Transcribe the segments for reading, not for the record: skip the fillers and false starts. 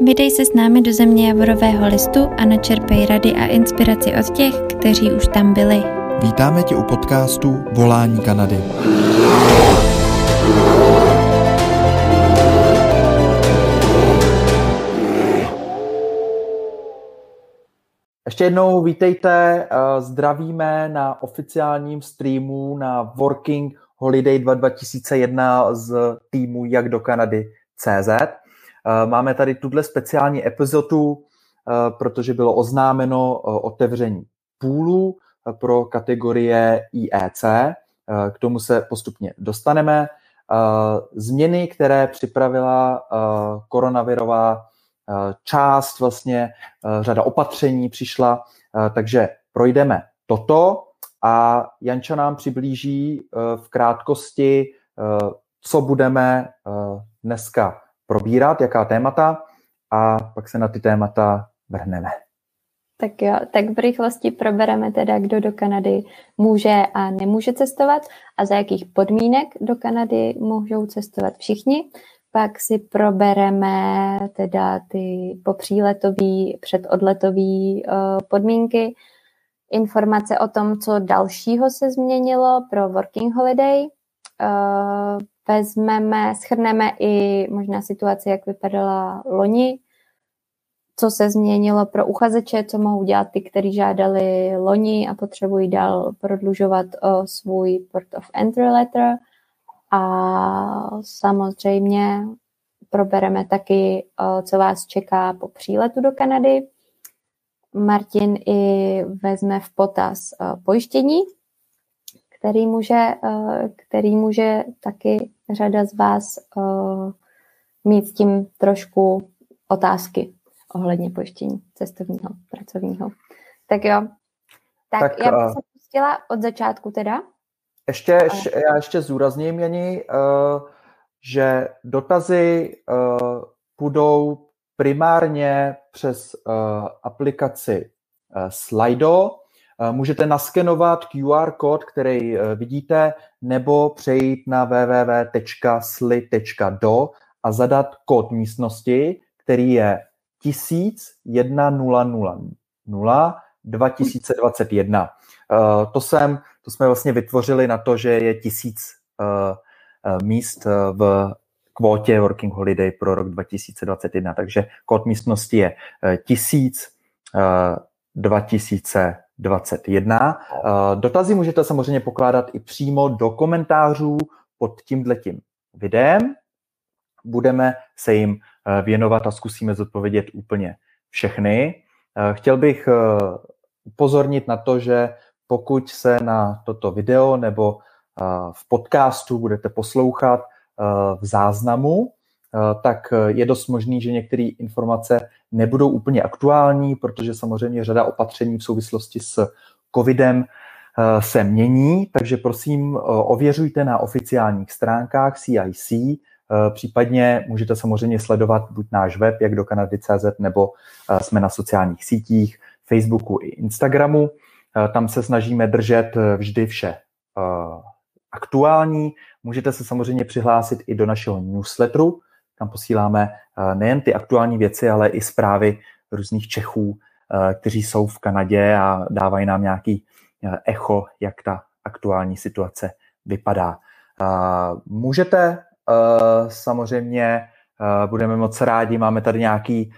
Vydej se s námi do země javorového listu a načerpej rady a inspiraci od těch, kteří už tam byli. Vítáme tě u podcastu Volání Kanady. Ještě jednou vítejte, zdravíme na oficiálním streamu na Working Holiday 2021 z týmu Jak do Kanady CZ. Máme tady tuhle speciální epizodu, protože bylo oznámeno otevření poolů pro kategorie IEC. K tomu se postupně dostaneme. Změny, které připravila koronavirová část, vlastně řada opatření přišla, takže projdeme toto a Janča nám přiblíží v krátkosti, co budeme dneska probírat, jaká témata, a pak se na ty témata vrhneme. Tak jo, tak v rychlosti probereme teda, kdo do Kanady může a nemůže cestovat a za jakých podmínek do Kanady můžou cestovat všichni. Pak si probereme teda ty popříletový, předodletový podmínky, informace o tom, co dalšího se změnilo pro Working Holiday. Shrneme i možná situaci, jak vypadala loni, co se změnilo pro uchazeče, co mohou dělat ty, kteří žádali loni a potřebují dál prodlužovat svůj Port of Entry letter. A samozřejmě probereme taky, co vás čeká po příletu do Kanady. Martin i vezme v potaz pojištění, který může taky řada z vás mít s tím trošku otázky ohledně pojištění cestovního, pracovního. Tak jo. Tak já bych se pustila od začátku teda. Já ještě zúrazním, Jani, že dotazy budou primárně přes aplikaci Slido. Můžete naskenovat QR kód, který vidíte, nebo přejít na www.sli.do a zadat kód místnosti, který je 1000 2021. To jsme vlastně vytvořili na to, že je 1000 míst v kvótě Working Holiday pro rok 2021. Takže kód místnosti je 1000 2021. Dotazy můžete samozřejmě pokládat i přímo do komentářů pod tímhletím videem. Budeme se jim věnovat a zkusíme zodpovědět úplně všechny. Chtěl bych upozornit na to, že pokud se na toto video nebo v podcastu budete poslouchat v záznamu, tak je dost možný, že některé informace nebudou úplně aktuální, protože samozřejmě řada opatření v souvislosti s covidem se mění, takže prosím ověřujte na oficiálních stránkách CIC, případně můžete samozřejmě sledovat buď náš web, jak do Kanady.cz, nebo jsme na sociálních sítích, Facebooku i Instagramu. Tam se snažíme držet vždy vše aktuální. Můžete se samozřejmě přihlásit i do našeho newsletteru, tam posíláme nejen ty aktuální věci, ale i zprávy různých Čechů, kteří jsou v Kanadě a dávají nám nějaký echo, jak ta aktuální situace vypadá. Můžete samozřejmě, budeme moc rádi, máme tady nějaký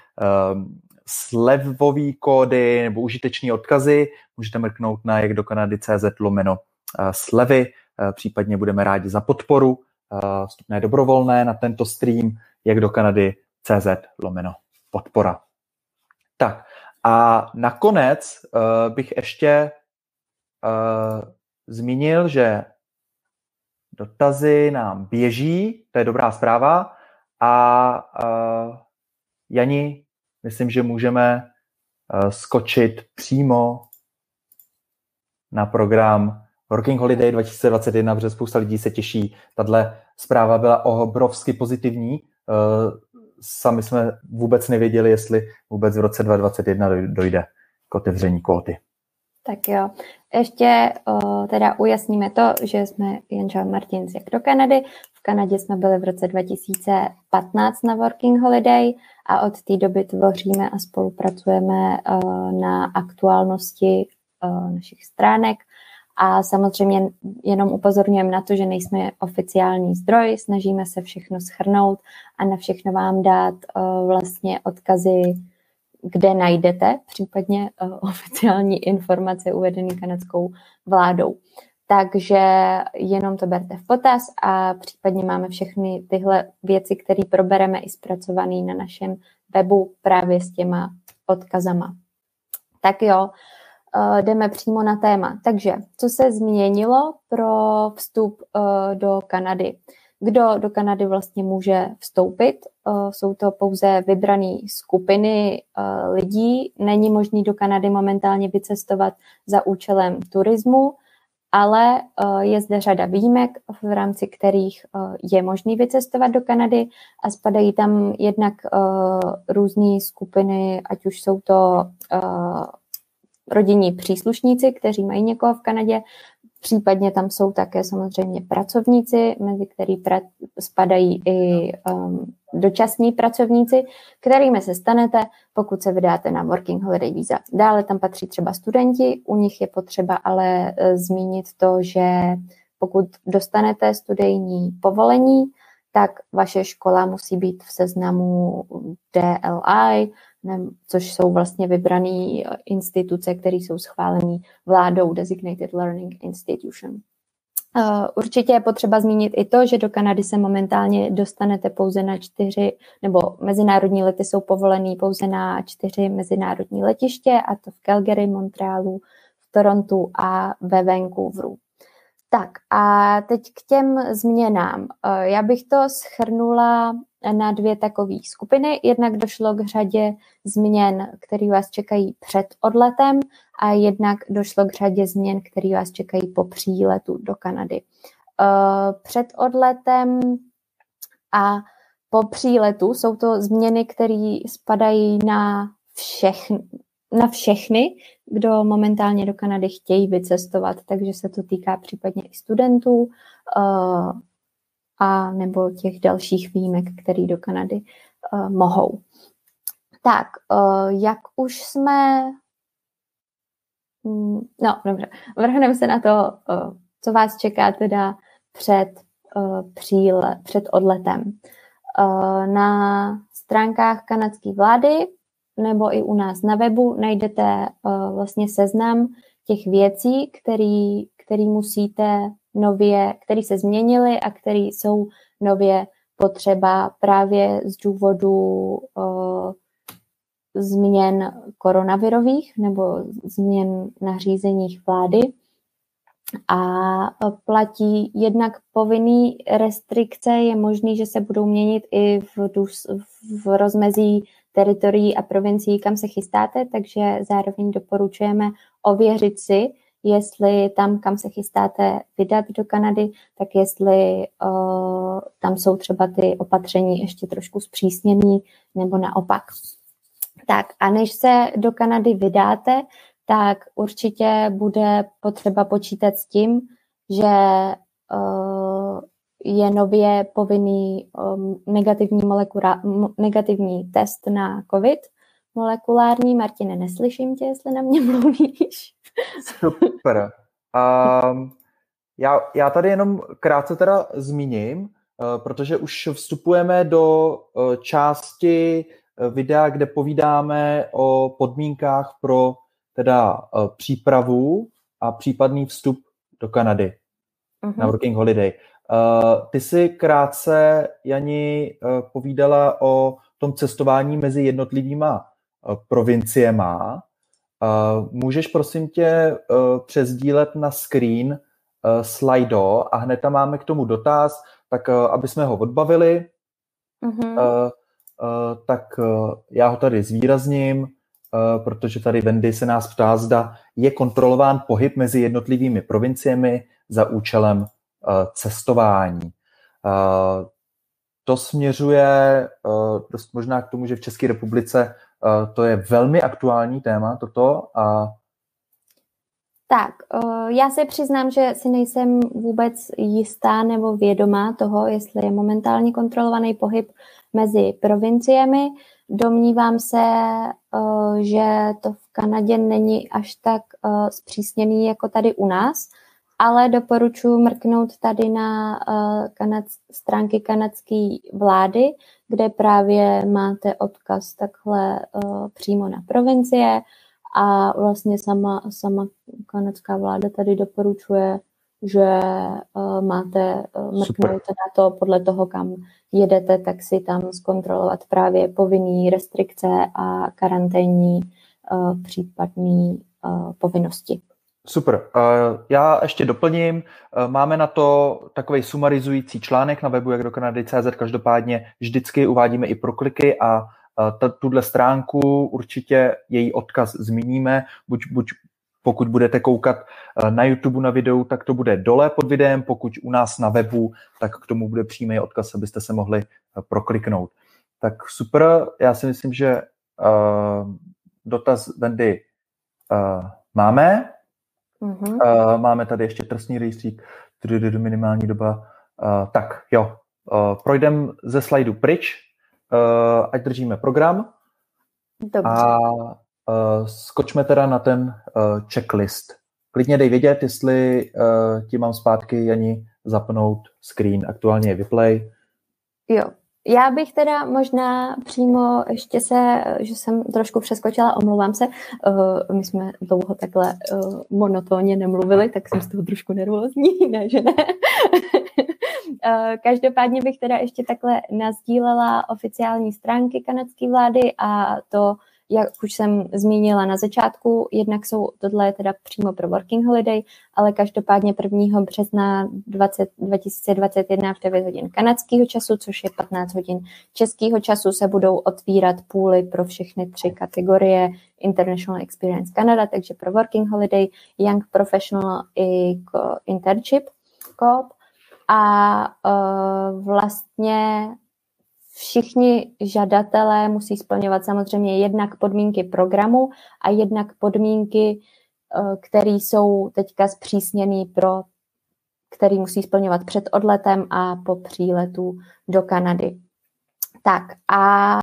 slevový kódy nebo užitečný odkazy, můžete mrknout na jakdokanady.cz/slevy, případně budeme rádi za podporu, vstupné dobrovolné na tento stream jakdokanady.cz/podpora. Tak a nakonec bych ještě zmínil, že dotazy nám běží, to je dobrá zpráva, a Jani, myslím, že můžeme skočit přímo na program Working Holiday 2021, protože spousta lidí se těší. Tato zpráva byla obrovsky pozitivní. Sami jsme vůbec nevěděli, jestli vůbec v roce 2021 dojde k otevření kvóty. Tak jo. Ještě teda ujasníme to, že jsme Janča a Martin z Jak do Kanady v Kanadě jsme byli v roce 2015 na Working Holiday a od té doby tvoříme a spolupracujeme na aktuálnosti našich stránek. A samozřejmě jenom upozorňujeme na to, že nejsme oficiální zdroj, snažíme se všechno shrnout a na všechno vám dát vlastně odkazy, kde najdete případně oficiální informace uvedené kanadskou vládou. Takže jenom to berte v potaz a případně máme všechny tyhle věci, které probereme i zpracované na našem webu právě s těma odkazama. Tak jo, jdeme přímo na téma. Takže, co se změnilo pro vstup do Kanady? Kdo do Kanady vlastně může vstoupit? Jsou to pouze vybrané skupiny lidí. Není možné do Kanady momentálně vycestovat za účelem turismu, ale je zde řada výjimek, v rámci kterých je možné vycestovat do Kanady a spadají tam jednak různé skupiny, ať už jsou to rodinní příslušníci, kteří mají někoho v Kanadě, případně tam jsou také samozřejmě pracovníci, mezi který spadají i dočasní pracovníci, kterými se stanete, pokud se vydáte na Working Holiday víza. Dále tam patří třeba studenti, u nich je potřeba ale zmínit to, že pokud dostanete studijní povolení, tak vaše škola musí být v seznamu DLI, což jsou vlastně vybrané instituce, které jsou schválené vládou Designated Learning Institution. Určitě je potřeba zmínit i to, že do Kanady se momentálně dostanete pouze na 4, nebo mezinárodní lety jsou povolené pouze na 4 mezinárodní letiště, a to v Calgary, Montrealu, v Torontu a ve Vancouveru. Tak a teď k těm změnám. Já bych to shrnula na 2 takové skupiny. Jednak došlo k řadě změn, které vás čekají před odletem, a jednak došlo k řadě změn, které vás čekají po příletu do Kanady. Před odletem a po příletu jsou to změny, které spadají na všechny, kdo momentálně do Kanady chtějí vycestovat, takže se to týká případně i studentů a nebo těch dalších výjimek, které do Kanady mohou. Tak, jak už jsme... No, dobře, vrhneme se na to, co vás čeká teda před odletem. Na stránkách kanadské vlády nebo i u nás na webu najdete vlastně seznam těch věcí, které musíte nově, které se změnily a které jsou nově potřeba právě z důvodu změn koronavirových nebo změn nařízeních vlády. A platí jednak povinný restrikce, je možný, že se budou měnit i v rozmezí teritorií a provincií, kam se chystáte, takže zároveň doporučujeme ověřit si, jestli tam, kam se chystáte vydat do Kanady, tak jestli tam jsou třeba ty opatření ještě trošku zpřísněný nebo naopak. Tak a než se do Kanady vydáte, tak určitě bude potřeba počítat s tím, že je nově povinný negativní test na COVID molekulární. Martine, neslyším tě, jestli na mě mluvíš. Super. Já tady jenom krátce teda zmíním, protože už vstupujeme do části videa, kde povídáme o podmínkách pro teda přípravu a případný vstup do Kanady na Working Holiday. Ty jsi krátce, Jani, povídala o tom cestování mezi jednotlivýma provinciema. Můžeš prosím tě přesdílet na screen Slido a hned tam máme k tomu dotaz, tak aby jsme ho odbavili, tak já ho tady zvýrazním, protože tady Wendy se nás ptá, zda je kontrolován pohyb mezi jednotlivými provinciemi za účelem cestování. To směřuje dost možná k tomu, že v České republice to je velmi aktuální téma, toto. A Tak, já se přiznám, že si nejsem vůbec jistá nebo vědomá toho, jestli je momentálně kontrolovaný pohyb mezi provinciemi. Domnívám se, že to v Kanadě není až tak zpřísněný jako tady u nás, ale doporučuji mrknout tady na stránky kanadské vlády, kde právě máte odkaz takhle přímo na provincie a vlastně sama kanadská vláda tady doporučuje, že máte mrknout na to podle toho, kam jedete, tak si tam zkontrolovat právě povinné restrikce a karanténní případné povinnosti. Super. Já ještě doplním. Máme na to takový sumarizující článek na webu jakdokanady.cz. Každopádně vždycky uvádíme i prokliky a tuhle stránku určitě její odkaz zmíníme. Buď pokud budete koukat na YouTube na videu, tak to bude dole pod videem. Pokud u nás na webu, tak k tomu bude přímý odkaz, abyste se mohli prokliknout. Tak super. Já si myslím, že dotaz Wendy máme. Mm-hmm. Máme tady ještě trestní rejstřík, minimální doba. Tak jo, projdeme ze slajdu pryč, ať držíme program. Dobře. A skočme teda na ten checklist. Klidně dej vědět, jestli ti mám zpátky ani zapnout screen, aktuálně je vyplay. Jo, já bych teda možná přímo ještě že jsem trošku přeskočila, omlouvám se, my jsme dlouho takhle monotónně nemluvili, tak jsem z toho trošku nervózní, ne, že ne? Každopádně bych teda ještě takhle nazdílela oficiální stránky kanadské vlády a to, jak už jsem zmínila na začátku, jednak tohle je teda přímo pro Working Holiday, ale každopádně 1. března 2021 v 9 hodin kanadského času, což je 15 hodin českého času, se budou otvírat půly pro všechny tři kategorie International Experience Canada, takže pro Working Holiday, Young Professional i Internship Co-op. A vlastně všichni žadatelé musí splňovat samozřejmě jednak podmínky programu a jednak podmínky, které jsou teďka zpřísněné pro, který musí splňovat před odletem a po příletu do Kanady. Tak a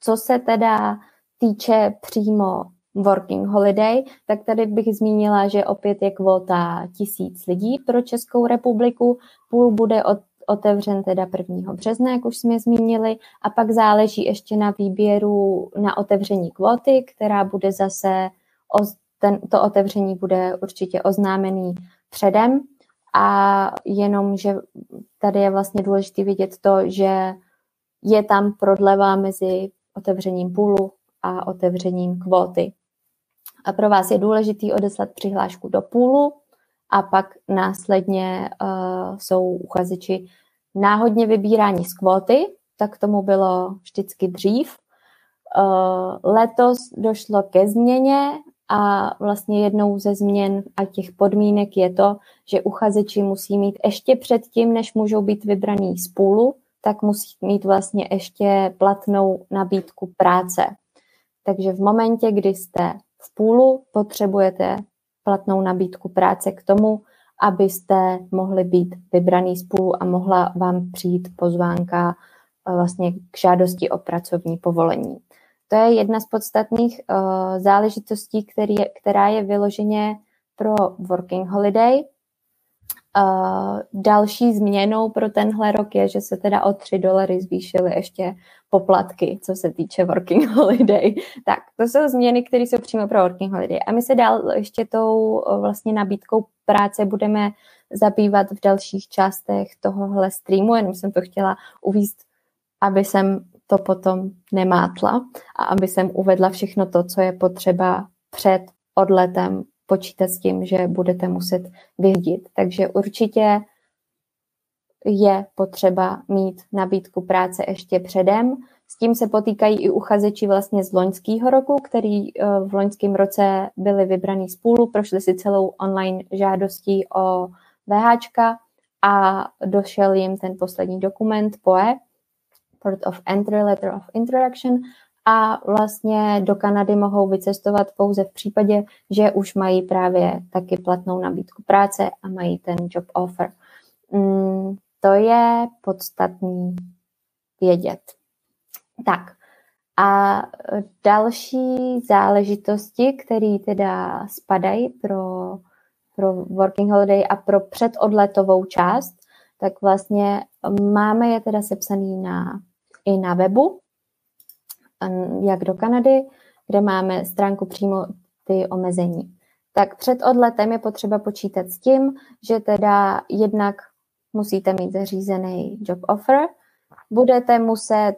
co se teda týče přímo Working Holiday, tak tady bych zmínila, že opět je kvóta 1000 lidí pro Českou republiku, půl bude otevřen teda 1. března, jak už jsme zmínili, a pak záleží ještě na výběru na otevření kvóty, která bude zase, to otevření bude určitě oznámený předem, a jenom, že tady je vlastně důležité vidět to, že je tam prodleva mezi otevřením půlu a otevřením kvóty. A pro vás je důležité odeslat přihlášku do půlu a pak následně jsou uchazeči náhodně vybírání z kvóty, tak tomu bylo vždycky dřív. Letos došlo ke změně a vlastně jednou ze změn a těch podmínek je to, že uchazeči musí mít ještě předtím, než můžou být vybraní z půlu, tak musí mít vlastně ještě platnou nabídku práce. Takže v momentě, kdy jste v půlu, potřebujete platnou nabídku práce k tomu, abyste mohli být vybraný z půlu a mohla vám přijít pozvánka vlastně k žádosti o pracovní povolení. To je jedna z podstatných záležitostí, která je vyloženě pro Working Holiday. Další změnou pro tenhle rok je, že se teda o $3 zvýšily ještě poplatky, co se týče Working Holiday. Tak, to jsou změny, které jsou přímo pro Working Holiday. A my se dál ještě tou vlastně nabídkou práce budeme zabývat v dalších částech tohohle streamu, jenom jsem to chtěla uvést, aby jsem to potom nemátla a aby jsem uvedla všechno to, co je potřeba před odletem počítat s tím, že budete muset vyhodit. Takže určitě je potřeba mít nabídku práce ještě předem. S tím se potýkají i uchazeči vlastně z loňského roku, který v loňském roce byli vybraní z půlu, prošli si celou online žádostí o VHčka a došel jim ten poslední dokument POE, Port of Entry, Letter of Introduction, a vlastně do Kanady mohou vycestovat pouze v případě, že už mají právě taky platnou nabídku práce a mají ten job offer. To je podstatný vědět. Tak a další záležitosti, které teda spadají pro Working Holiday a pro předodletovou část, tak vlastně máme je teda sepsaný i na webu Jak do Kanady, kde máme stránku přímo ty omezení. Tak před odletem je potřeba počítat s tím, že teda jednak musíte mít zařízený job offer, budete muset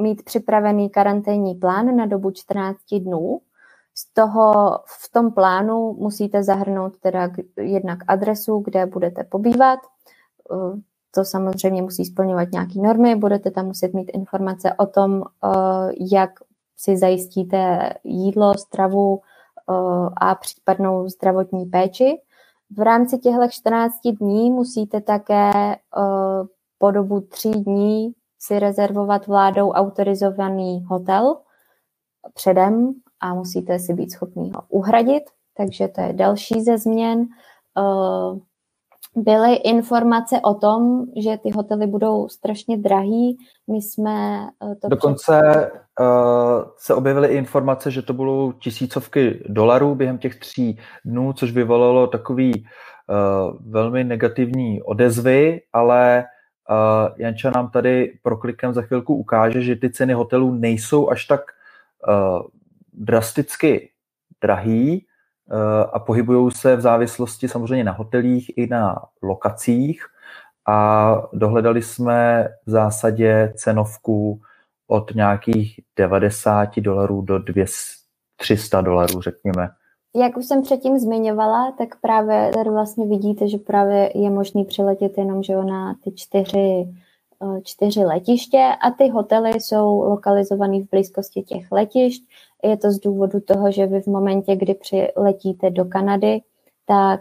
mít připravený karanténní plán na dobu 14 dnů. Z toho v tom plánu musíte zahrnout teda jednak adresu, kde budete pobývat. To samozřejmě musí splňovat nějaké normy, budete tam muset mít informace o tom, jak si zajistíte jídlo, stravu a případnou zdravotní péči. V rámci těchto 14 dní musíte také po dobu 3 dní si rezervovat vládou autorizovaný hotel předem a musíte si být schopni ho uhradit, takže to je další ze změn. Byly informace o tom, že ty hotely budou strašně drahý. My jsme to se objevily informace, že to budou $1,000 během těch 3 dnů, což vyvolalo takový velmi negativní odezvy, ale Janča nám tady pro klikem za chvilku ukáže, že ty ceny hotelů nejsou až tak drasticky drahý a pohybují se v závislosti samozřejmě na hotelích i na lokacích a dohledali jsme v zásadě cenovku od nějakých $90 do $300, řekněme. Jak už jsem předtím zmiňovala, tak právě tady vlastně vidíte, že právě je možný přiletět jenom že na ty čtyři letiště a ty hotely jsou lokalizované v blízkosti těch letišť. Je to z důvodu toho, že vy v momentě, kdy přiletíte do Kanady, tak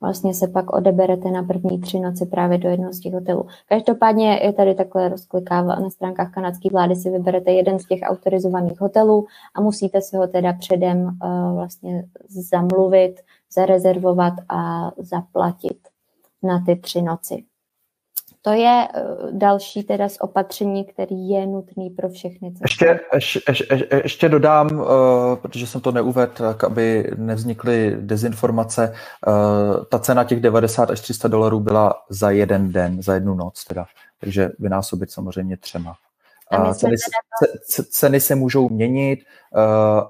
vlastně se pak odeberete na první 3 noci právě do jednoho z těch hotelů. Každopádně je tady takhle rozklikává na stránkách kanadské vlády, si vyberete jeden z těch autorizovaných hotelů a musíte si ho teda předem vlastně zamluvit, zarezervovat a zaplatit na ty 3 noci. To je další teda z opatření, který je nutný pro všechny. Ještě dodám, protože jsem to neuvedl, aby nevznikly dezinformace, ta cena těch $90 až $300 byla za 1 den, za 1 noc teda, takže vynásobit samozřejmě 3. Ceny se můžou měnit.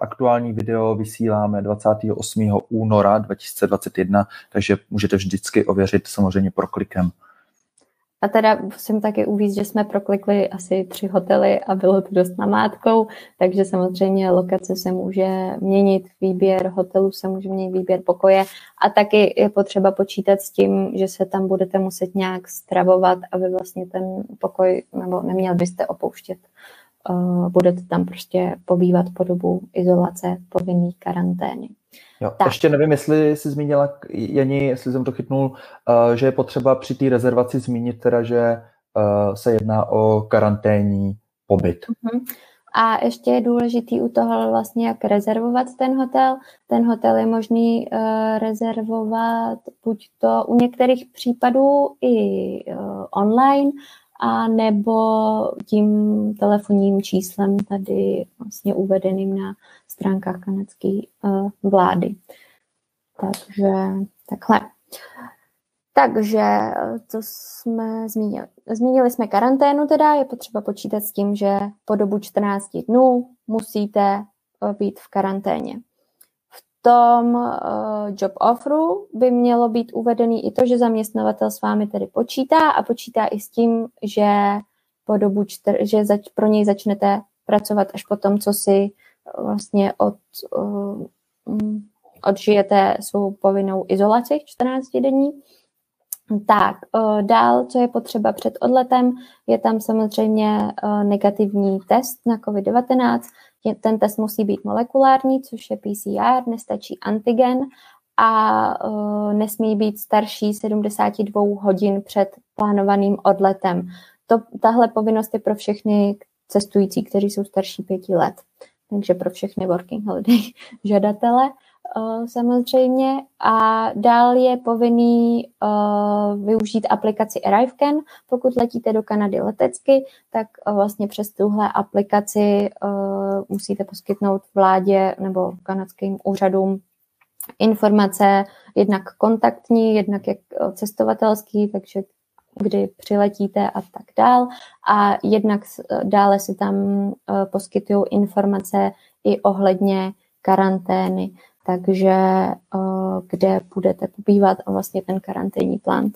Aktuální video vysíláme 28. února 2021, takže můžete vždycky ověřit samozřejmě proklikem. A teda musím taky uvíct, že jsme proklikli asi 3 hotely a bylo to dost namátkou, takže samozřejmě lokace se může měnit, výběr hotelu se může měnit, výběr pokoje a taky je potřeba počítat s tím, že se tam budete muset nějak stravovat, aby vlastně ten pokoj, nebo neměl byste opouštět, budete tam prostě pobývat po dobu izolace, povinné karantény. Jo, ještě nevím, jestli jsi zmínila, Jani, jestli jsem to chytnul, že je potřeba při té rezervaci zmínit teda, že se jedná o karanténní pobyt. Uh-huh. A ještě je důležitý u toho vlastně, jak rezervovat ten hotel. Ten hotel je možný rezervovat buď to u některých případů i online, a nebo tím telefonním číslem tady vlastně uvedeným na stránkách kanadské vlády. Takže takhle. Takže co jsme zmínili? Zmínili jsme karanténu teda, je potřeba počítat s tím, že po dobu 14 dnů musíte být v karanténě. V tom job offeru by mělo být uvedený i to, že zaměstnavatel s vámi tedy počítá a počítá i s tím, že, po dobu pro něj začnete pracovat až po tom, co si vlastně odžijete svou povinnou izolaci 14 denní. Tak, dál, co je potřeba před odletem, je tam samozřejmě negativní test na COVID-19. Ten test musí být molekulární, což je PCR, nestačí antigen a nesmí být starší 72 hodin před plánovaným odletem. Tahle povinnost je pro všechny, cestující, kteří jsou starší 5 let. Takže pro všechny working holiday žadatele samozřejmě. A dál je povinný využít aplikaci ArriveCAN. Pokud letíte do Kanady letecky, tak vlastně přes tuhle aplikaci musíte poskytnout vládě nebo kanadským úřadům informace, jednak kontaktní, jednak jak cestovatelský, takže kdy přiletíte a tak dál. A jednak dále se tam poskytují informace i ohledně karantény, takže kde budete pobývat a vlastně ten karanténní plán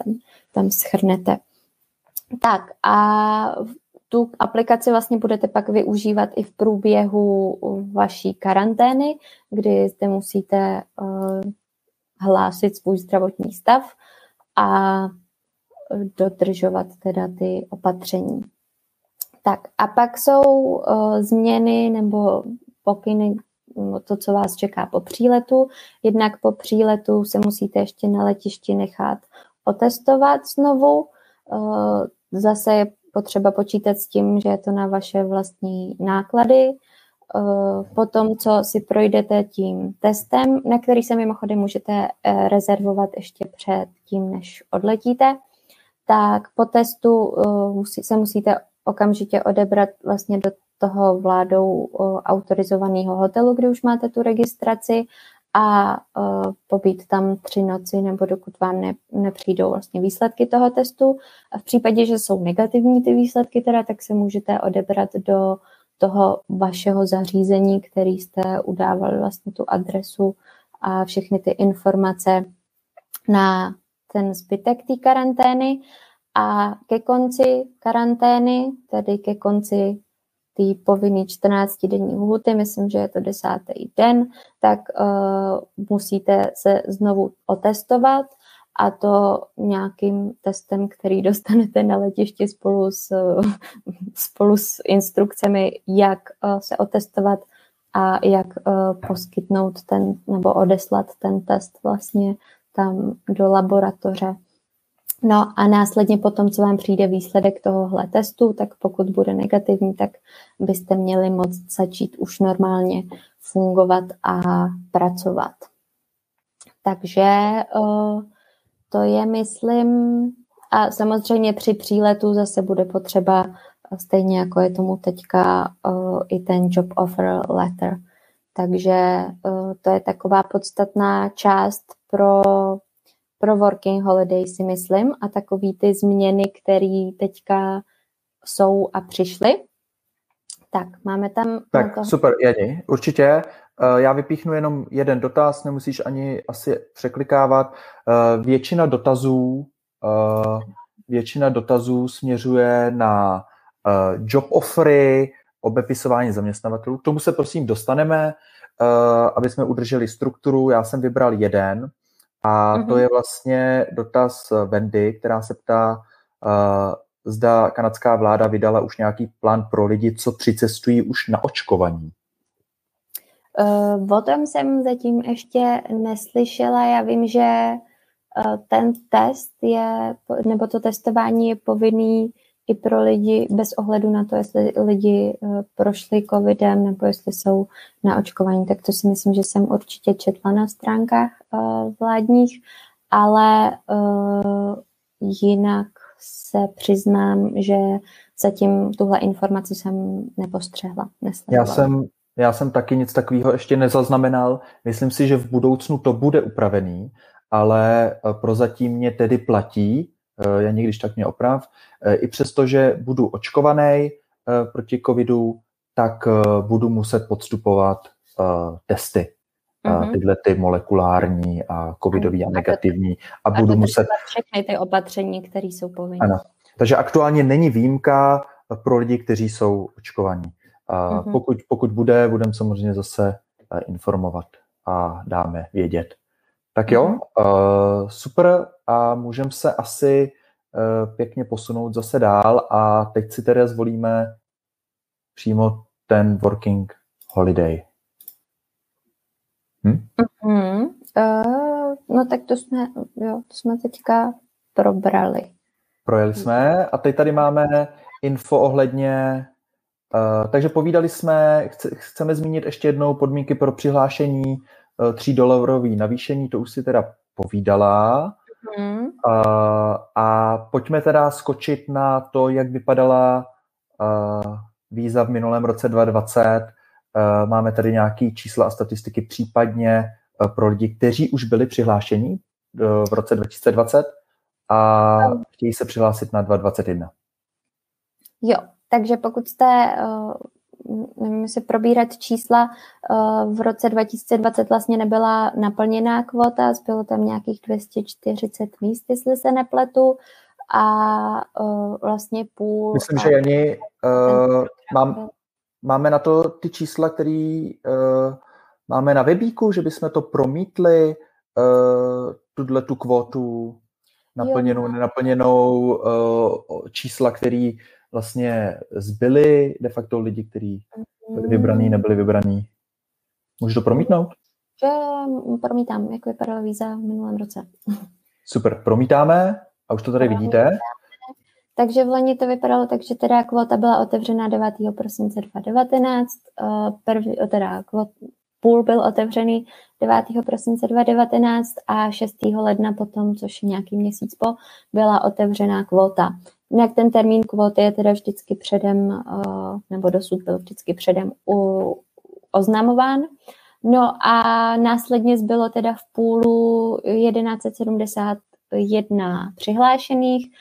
tam shrnete. Tak a tu aplikaci vlastně budete pak využívat i v průběhu vaší karantény, kdy zde musíte hlásit svůj zdravotní stav a dodržovat teda ty opatření. Tak a pak jsou změny nebo pokyny, to, co vás čeká po příletu. Jednak po příletu se musíte ještě na letišti nechat otestovat znovu. Zase je potřeba počítat s tím, že je to na vaše vlastní náklady. Potom, co si projdete tím testem, na který se mimochodem můžete rezervovat ještě před tím, než odletíte, tak po testu se musíte okamžitě odebrat vlastně do toho vládou autorizovaného hotelu, kde už máte tu registraci a pobýt tam 3 noci, nebo dokud vám nepřijdou vlastně výsledky toho testu. A v případě, že jsou negativní ty výsledky, teda, tak se můžete odebrat do toho vašeho zařízení, který jste udávali vlastně tu adresu a všechny ty informace na ten zbytek té karantény. A ke konci karantény, tedy ke konci tý povinný 14-denní lhůty, myslím, že je to 10. den, tak musíte se znovu otestovat, a to nějakým testem, který dostanete na letišti spolu s instrukcemi, jak se otestovat a jak poskytnout ten nebo odeslat ten test vlastně tam do laboratoře. No a následně potom, co vám přijde výsledek tohohle testu, tak pokud bude negativní, tak byste měli moct začít už normálně fungovat a pracovat. Takže to je, myslím, a samozřejmě při příletu zase bude potřeba, stejně jako je tomu teďka, i ten job offer letter. Takže to je taková podstatná část pro working holiday, si myslím, a takový ty změny, které teďka jsou a přišly. Tak, máme tam... Tak, super, Jani, určitě. Já vypíchnu jenom jeden dotaz, nemusíš ani asi překlikávat. Většina dotazů směřuje na job offery, obepisování zaměstnavatelů. K tomu se prosím dostaneme, aby jsme udrželi strukturu. Já jsem vybral jeden, a to je vlastně dotaz Wendy, která se ptá, zda kanadská vláda vydala už nějaký plán pro lidi, co přicestují už na očkovaní. O tom jsem zatím ještě neslyšela. Já vím, že ten test je, nebo to testování je povinný i pro lidi bez ohledu na to, jestli lidi prošli covidem nebo jestli jsou na očkování, tak to si myslím, že jsem určitě četla na stránkách vládních, ale jinak se přiznám, že zatím tuhle informaci jsem nepostřehla. Já jsem taky nic takového ještě nezaznamenal. Myslím si, že v budoucnu to bude upravený, ale prozatím mě tedy platí, já když tak mě oprav, i přesto, že budu očkovaný proti covidu, tak budu muset podstupovat testy, tyhle ty molekulární a covidový a negativní. A budu muset... všechny ty opatření, které jsou povinné. Ano. Takže aktuálně není výjimka pro lidi, kteří jsou očkovaní. Pokud bude, budeme samozřejmě zase informovat a dáme vědět. Tak jo, super, a můžeme se asi pěkně posunout zase dál a teď si tedy zvolíme přímo ten working holiday. No tak to jsme teďka probrali. Projeli jsme a teď tady máme info ohledně Takže povídali jsme, chceme zmínit ještě jednou podmínky pro přihlášení $3 navýšení, to už si teda povídala. Mm. A pojďme teda skočit na to, jak vypadala víza v minulém roce 2020. Máme tady nějaké čísla a statistiky případně pro lidi, kteří už byli přihlášeni v roce 2020 a chtějí se přihlásit na 2021. Jo, takže pokud jste... Nevím, si probírat čísla. V roce 2020 vlastně nebyla naplněná kvota, zbylo tam nějakých 240 míst, jestli se nepletu, a vlastně půl... Myslím, že Jani, máme na to ty čísla, které máme na webíku, že bychom to promítli, tu kvotu naplněnou, jo, nenaplněnou, čísla, které vlastně zbyli de facto lidi, kteří byli vybraní, nebyli vybraní. Můžu to promítnout? Promítám, jak vypadala víza v minulém roce. Super, promítáme a už to tady vidíte. Takže v loni to vypadalo tak, že teda kvota byla otevřena 9. prosince 2019, půl byl otevřený 9. prosince 2019 a 6. ledna potom, což nějaký měsíc po, byla otevřená kvota. Jinak ten termín kvóty je teda vždycky předem, nebo dosud byl vždycky předem oznamován. No a následně zbylo teda v půlu 1171 přihlášených,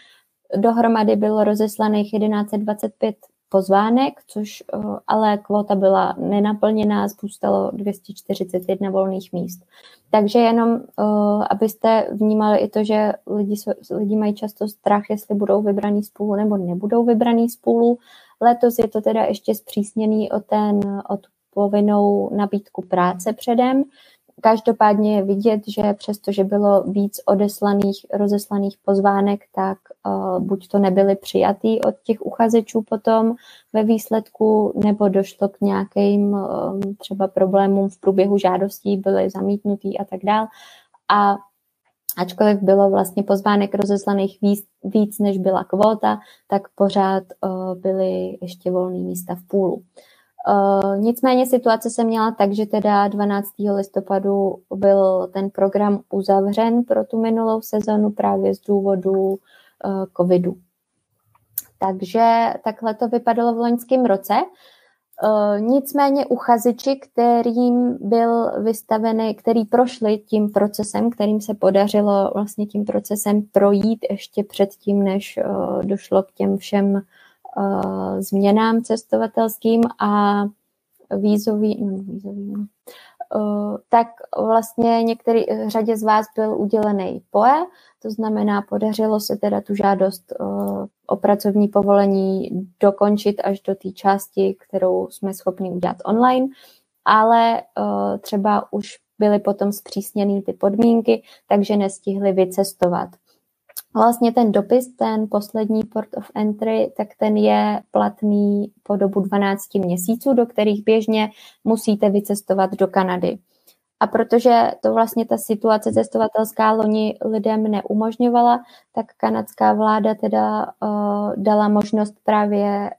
dohromady bylo rozeslaných 1125 pozvánek, což ale kvota byla nenaplněná, zůstalo 241 volných míst. Takže jenom, abyste vnímali i to, že lidi mají často strach, jestli budou vybraní spolu nebo nebudou vybraní spolu. Letos je to teda ještě zpřísněný o tu povinnou nabídku práce předem. Každopádně je vidět, že přestože bylo víc rozeslaných pozvánek, tak buď to nebyly přijatý od těch uchazečů potom ve výsledku, nebo došlo k nějakým třeba problémům v průběhu žádostí, byly zamítnutý a tak dál. A ačkoliv bylo vlastně pozvánek rozeslaných víc než byla kvóta, tak pořád byly ještě volné místa v půlu. Nicméně situace se měla tak, že teda 12. listopadu byl ten program uzavřen pro tu minulou sezonu právě z důvodu covidu. Takže takhle to vypadalo v loňském roce. Nicméně uchazeči, který prošli tím procesem, kterým se podařilo vlastně tím procesem projít ještě předtím, než došlo k těm všem změnám cestovatelským a vízovým, tak vlastně některý řadě z vás byl udělený POE, to znamená, podařilo se teda tu žádost o pracovní povolení dokončit až do té části, kterou jsme schopni udělat online, ale třeba už byly potom zpřísněny ty podmínky, takže nestihli vycestovat. Vlastně ten dopis, ten poslední Port of Entry, tak ten je platný po dobu 12 měsíců, do kterých běžně musíte vycestovat do Kanady. A protože to vlastně ta situace cestovatelská loni lidem neumožňovala, tak kanadská vláda teda dala možnost právě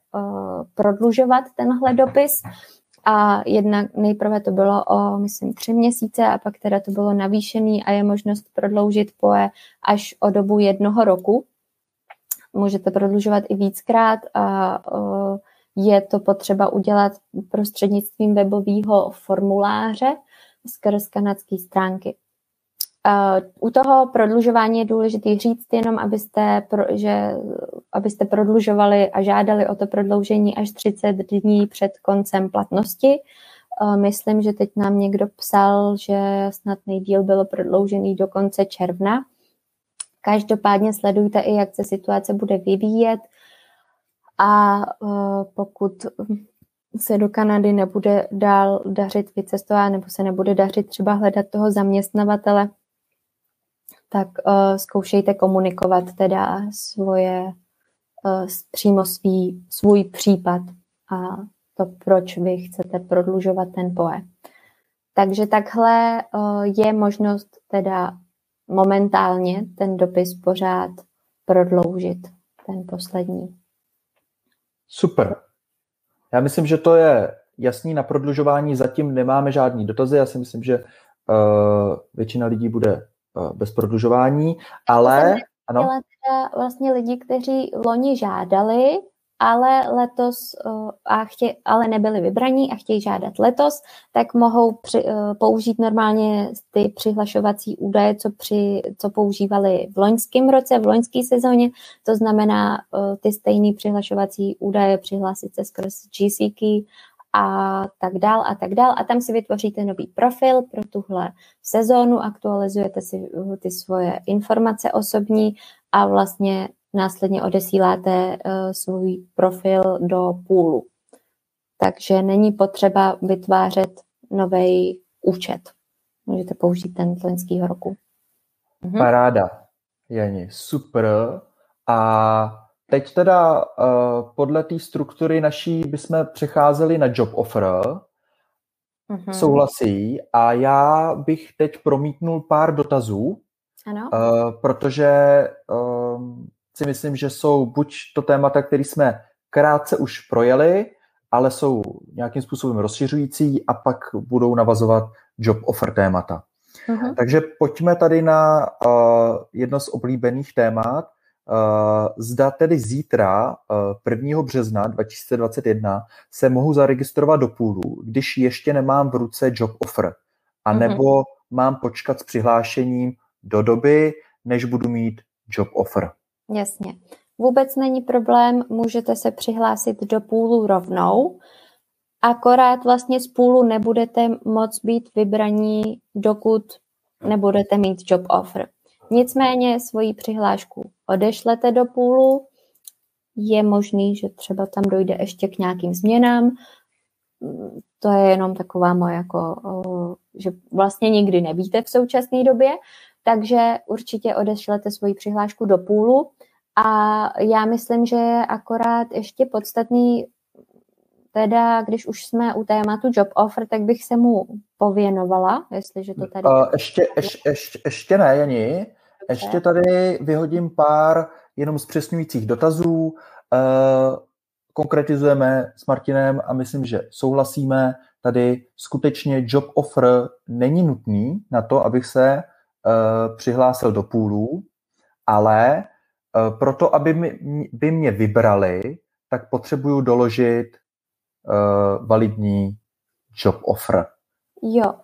prodlužovat tenhle dopis. A jednak nejprve to bylo o, myslím, 3 měsíce a pak teda to bylo navýšený a je možnost prodloužit POE až o dobu 1 roku. Můžete prodlužovat i víckrát a je to potřeba udělat prostřednictvím webového formuláře skrz kanadské stránky. U toho prodlužování je důležité říct jenom, abyste prodlužovali a žádali o to prodloužení až 30 dní před koncem platnosti. Myslím, že teď nám někdo psal, že snad nejdýl bylo prodloužený do konce června. Každopádně sledujte i, jak se situace bude vyvíjet a pokud se do Kanady nebude dál dařit vycestovat nebo se nebude dařit třeba hledat toho zaměstnavatele, tak zkoušejte komunikovat teda přímo svůj případ a to, proč vy chcete prodlužovat ten POE. Takže takhle je možnost teda momentálně ten dopis pořád prodloužit, ten poslední. Super. Já myslím, že to je jasný na prodlužování. Zatím nemáme žádný dotazy. Já si myslím, že většina lidí bude bez prodlužování, ale... Ano. Vlastně lidi, kteří loni žádali, ale letos ale nebyli vybraní a chtějí žádat letos, tak mohou použít normálně ty přihlašovací údaje, co používali v loňském roce, v loňské sezóně. To znamená ty stejné přihlašovací údaje, přihlásit se skrz GCKey a tak dál a tak dál. A tam si vytvoříte nový profil pro tuhle sezónu, aktualizujete si ty svoje informace osobní a vlastně následně odesíláte svůj profil do půlu. Takže není potřeba vytvářet nový účet. Můžete použít ten z loňského roku. Paráda, Jani, super. A teď teda podle té struktury naší bychom přecházeli na job offer. Souhlasí. A já bych teď promítnul pár dotazů. Ano. Protože si myslím, že jsou buď to témata, které jsme krátce už projeli, ale jsou nějakým způsobem rozšiřující a pak budou navazovat job offer témata. Takže pojďme tady na jedno z oblíbených témat. Zda tedy zítra, 1. března 2021, se mohu zaregistrovat do půlu, když ještě nemám v ruce job offer, anebo mám počkat s přihlášením do doby, než budu mít job offer. Jasně. Vůbec není problém, můžete se přihlásit do půlu rovnou, akorát vlastně z půlu nebudete moc být vybraní, dokud nebudete mít job offer. Nicméně svoji přihlášku odešlete do půlu, je možný, že třeba tam dojde ještě k nějakým změnám, to je jenom taková moje, že vlastně nikdy nevíte v současné době, takže určitě odešlete svoji přihlášku do půlu a já myslím, že je akorát ještě podstatný, teda když už jsme u tématu job offer, tak bych se mu pověnovala, jestliže to tady... Ještě ne, Jani. Ještě tady vyhodím pár jenom zpřesňujících dotazů. Konkretizujeme s Martinem a myslím, že souhlasíme. Tady skutečně job offer není nutný na to, abych se přihlásil do půlu, ale proto, aby mě vybrali, tak potřebuju doložit validní job offer. Jo,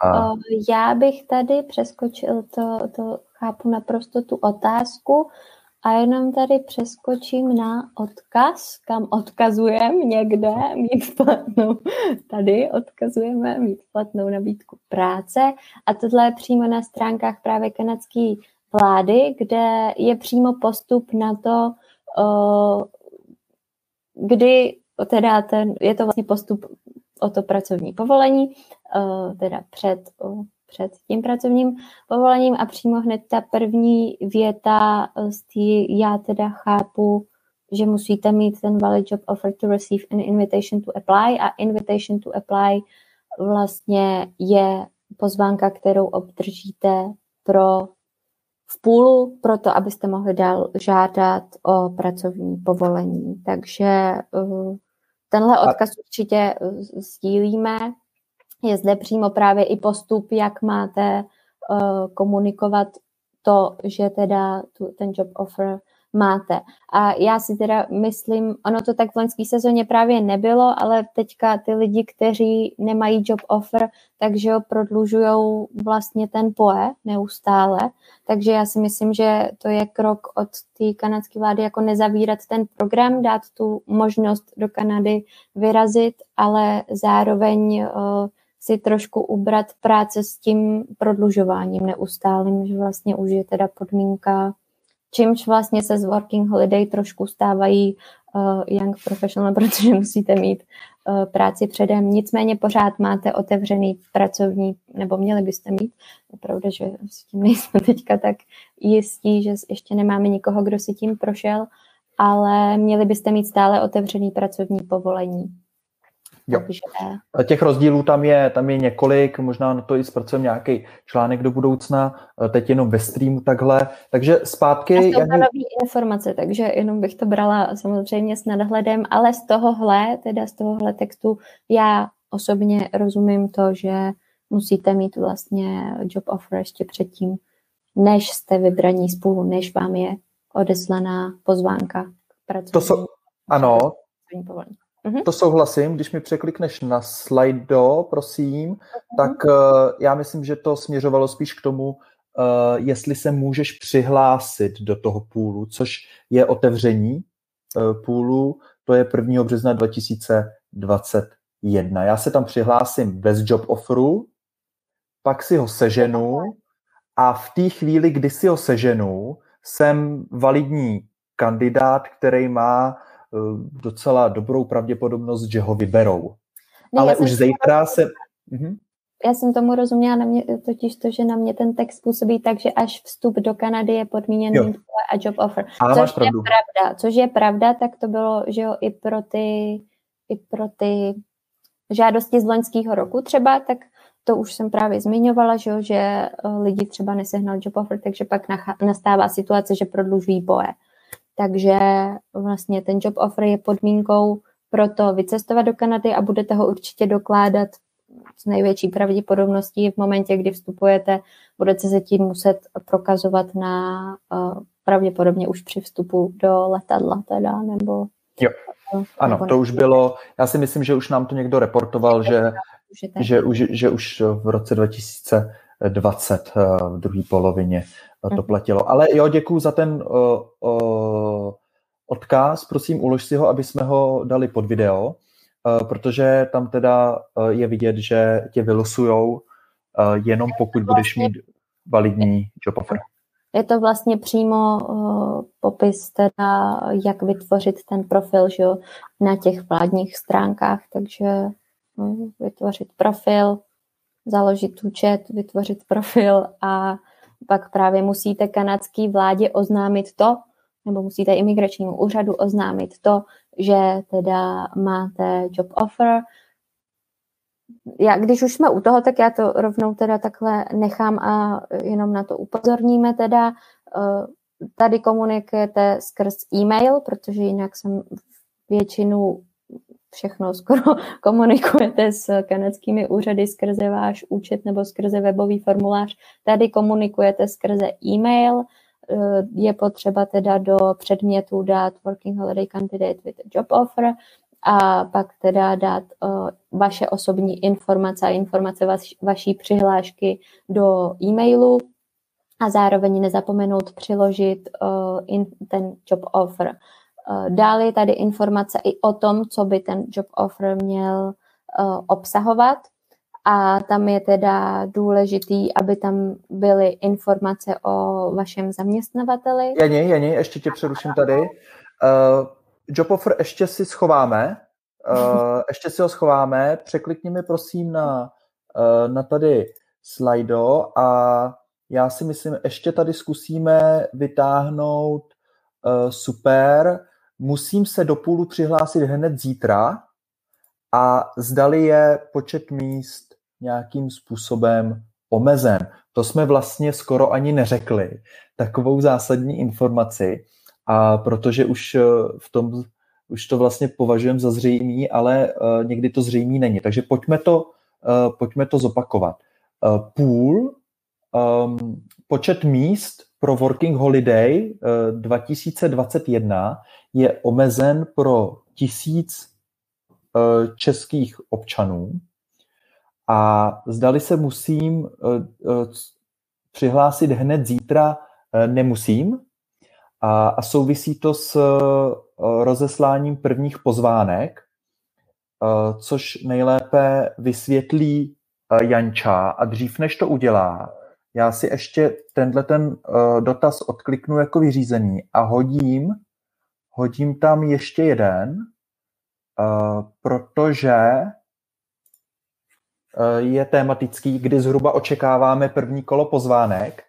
já bych tady přeskočil to chápu naprosto tu otázku a jenom tady přeskočím na odkaz, kam odkazujeme někde mít platnou, tady odkazujeme mít platnou nabídku práce a tohle je přímo na stránkách právě kanadské vlády, kde je přímo postup na to, kdy teda je to vlastně postup o to pracovní povolení, teda před tím pracovním povolením a přímo hned ta první věta, já teda chápu, že musíte mít ten valid job offer to receive an invitation to apply a invitation to apply vlastně je pozvánka, kterou obdržíte v půlu pro to, abyste mohli dál žádat o pracovní povolení. Takže tenhle odkaz určitě sdílíme. Je zde přímo právě i postup, jak máte komunikovat to, že teda ten job offer máte. A já si teda myslím, ono to tak v loňské sezóně právě nebylo, ale teďka ty lidi, kteří nemají job offer, takže ho prodlužujou vlastně ten POE neustále. Takže já si myslím, že to je krok od té kanadské vlády, jako nezavírat ten program, dát tu možnost do Kanady vyrazit, ale zároveň si trošku ubrat práce s tím prodlužováním neustálým, že vlastně už je teda podmínka, čímž vlastně se z Working Holiday trošku stávají young professional, protože musíte mít práci předem. Nicméně pořád máte otevřený pracovní, nebo měli byste mít, opravdu, že s tím nejsme teďka tak jistí, že ještě nemáme nikoho, kdo si tím prošel, ale měli byste mít stále otevřený pracovní povolení. Jo. Těch rozdílů tam je několik, možná na to i zpracujeme nějaký článek do budoucna, teď jenom ve streamu takhle, takže zpátky... A jsou to nový informace, takže jenom bych to brala samozřejmě s nadhledem, ale z tohohle textu já osobně rozumím to, že musíte mít vlastně job offer ještě předtím, než jste vybraní spolu, než vám je odeslaná pozvánka k pracovní. Ano, to souhlasím, když mi překlikneš na Slido, prosím, tak já myslím, že to směřovalo spíš k tomu, jestli se můžeš přihlásit do toho půlu, což je otevření půlu, to je 1. března 2021. Já se tam přihlásím bez job offeru, pak si ho seženu a v té chvíli, kdy si ho seženu, jsem validní kandidát, který má docela dobrou pravděpodobnost, že ho vyberou. Ne, ale už zítra se... Já jsem tomu rozuměla, totiž to, že na mě ten text působí tak, že až vstup do Kanady je podmíněný a job offer. Ale což je pravda. Tak to bylo, že jo, i pro ty žádosti z loňského roku třeba, tak to už jsem právě zmiňovala, že jo, že lidi třeba nesehnal job offer, takže pak nastává situace, že prodlužují boje. Takže vlastně ten job offer je podmínkou pro to vycestovat do Kanady a budete ho určitě dokládat s největší pravděpodobností v momentě, kdy vstupujete, budete se tím muset prokazovat na pravděpodobně už při vstupu do letadla teda, nebo... Jo, ano, to už bylo, já si myslím, že už nám to někdo reportoval, že už v roce 2020 v druhé polovině to platilo. Ale jo, děkuju za ten odkaz, prosím, ulož si ho, aby jsme ho dali pod video, protože tam teda je vidět, že tě vylosujou jenom pokud budeš mít validní job offer. Je to vlastně přímo popis teda, jak vytvořit ten profil, že jo, na těch vládních stránkách, takže vytvořit profil, založit účet, vytvořit profil a pak právě musíte kanadský vládě oznámit to, nebo musíte imigračnímu úřadu oznámit to, že teda máte job offer. Já, když už jsme u toho, tak já to rovnou teda takhle nechám a jenom na to upozorníme teda. Tady komunikujete skrz e-mail, protože jinak jsem většinu všechno skoro komunikujete s kanadskými úřady skrze váš účet nebo skrze webový formulář. Tady komunikujete skrze e-mail. Je potřeba teda do předmětu dát Working Holiday Candidate with a Job Offer a pak teda dát vaše osobní informace a informace vaší přihlášky do e-mailu a zároveň nezapomenout přiložit ten job offer. Dále je tady informace i o tom, co by ten job offer měl obsahovat a tam je teda důležitý, aby tam byly informace o vašem zaměstnavateli. Jani, ještě tě přeruším tady. Job offer ještě si schováme, překlikni mi prosím na tady Slido a já si myslím, ještě tady zkusíme vytáhnout super, musím se do půlu přihlásit hned zítra a zdali je počet míst nějakým způsobem omezen. To jsme vlastně skoro ani neřekli, takovou zásadní informaci, a protože už to vlastně považujeme za zřejmý, ale někdy to zřejmý není. Takže pojďme to zopakovat. Půl, počet míst pro Working Holiday 2021 je omezen pro 1000 českých občanů a zdali se musím přihlásit hned zítra, nemusím. A souvisí to s rozesláním prvních pozvánek, což nejlépe vysvětlí Janča. A dřív, než to udělá, já si ještě tenhle dotaz odkliknu jako vyřízený a hodím tam ještě jeden, protože je tematický, kdy zhruba očekáváme první kolo pozvánek.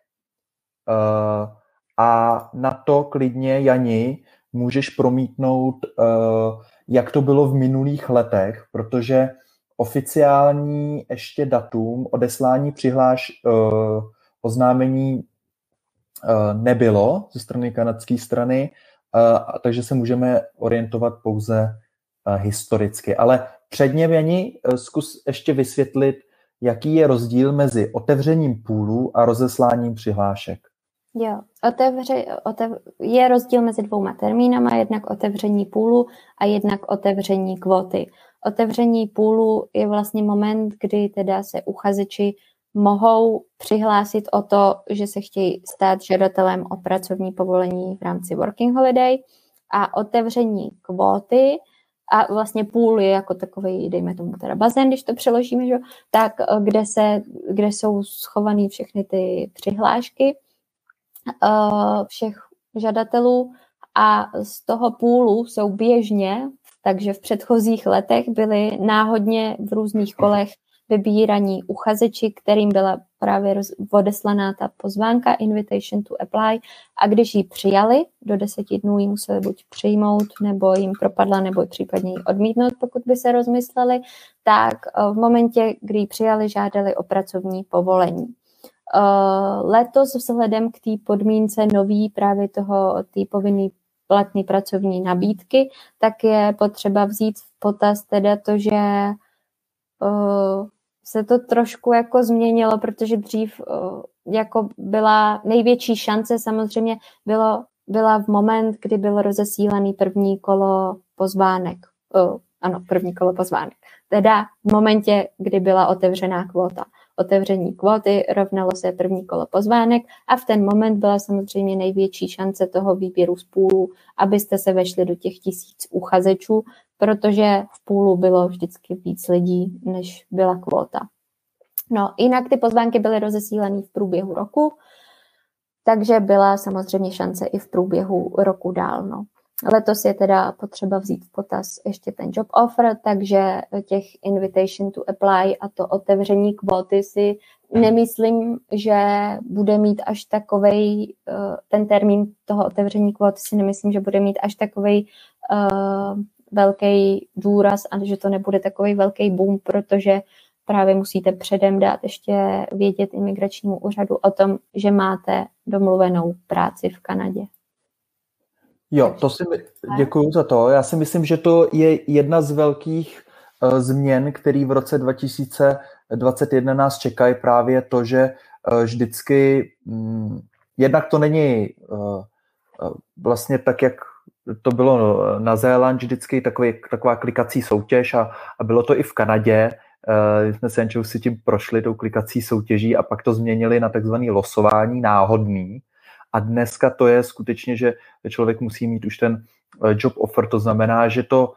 A na to klidně, Jani, můžeš promítnout jak to bylo v minulých letech, protože oficiální ještě datum odeslání oznámení nebylo ze strany kanadské strany, takže se můžeme orientovat pouze historicky. Ale předně, Věni, zkus ještě vysvětlit, jaký je rozdíl mezi otevřením půlů a rozesláním přihlášek. Jo, je rozdíl mezi dvouma termínama, jednak otevření půlu a jednak otevření kvóty. Otevření půlu je vlastně moment, kdy teda se uchazeči mohou přihlásit o to, že se chtějí stát žadatelem o pracovní povolení v rámci Working Holiday, a otevření kvóty, a vlastně půl je jako takový, dejme tomu teda bazén, když to přeložíme, že? Tak kde jsou schované všechny ty přihlášky všech žadatelů, a z toho půlu jsou běžně, takže v předchozích letech byly náhodně v různých kolech vybíraní uchazeči, kterým byla právě odeslaná ta pozvánka invitation to apply, a když ji přijali, do 10 dnů ji museli buď přijmout, nebo jim propadla, nebo případně ji odmítnout, pokud by se rozmysleli, tak v momentě, kdy ji přijali, žádali o pracovní povolení. Letos vzhledem k té podmínce nový právě toho tý povinný platný pracovní nabídky, tak je potřeba vzít v potaz teda to, že se to trošku jako změnilo, protože dřív jako byla největší šance samozřejmě byla v moment, kdy bylo rozesílaný první kolo pozvánek. Ano, první kolo pozvánek. Teda v momentě, kdy byla otevřená kvóta. Otevření kvóty rovnalo se první kolo pozvánek a v ten moment byla samozřejmě největší šance toho výběru z půlu, abyste se vešli do těch 1000 uchazečů, protože v půlu bylo vždycky víc lidí, než byla kvóta. No, jinak ty pozvánky byly rozesílané v průběhu roku, takže byla samozřejmě šance i v průběhu roku dál. No. Letos je teda potřeba vzít v potaz ještě ten job offer, takže těch invitation to apply a to otevření kvóty si nemyslím, že bude mít až takovej, ten termín toho otevření kvóty si nemyslím, že bude mít až takovej velký důraz, a že to nebude takový velký boom, protože právě musíte předem dát ještě vědět imigračnímu úřadu o tom, že máte domluvenou práci v Kanadě. Jo, to si děkuju za to. Já si myslím, že to je jedna z velkých změn, který v roce 2021 nás čekají, právě to, že vždycky jednak to není vlastně tak, jak to bylo na Zéland vždycky taková klikací soutěž, a bylo to i v Kanadě. Jsme se Jančou si tím prošli, tou klikací soutěží, a pak to změnili na takzvané losování náhodný. A dneska to je skutečně, že člověk musí mít už ten job offer, to znamená, že to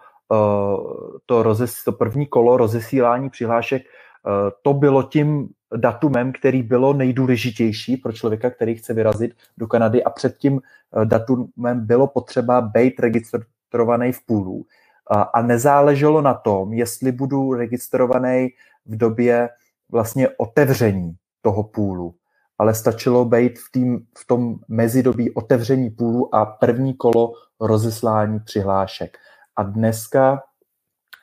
první kolo rozesílání přihlášek, to bylo tím datumem, který bylo nejdůležitější pro člověka, který chce vyrazit do Kanady, a před tím datumem bylo potřeba být registrovaný v půlu. A nezáleželo na tom, jestli budu registrovaný v době vlastně otevření toho půlu, ale stačilo být v tom mezidobí otevření půlu a první kolo rozeslání přihlášek. A dneska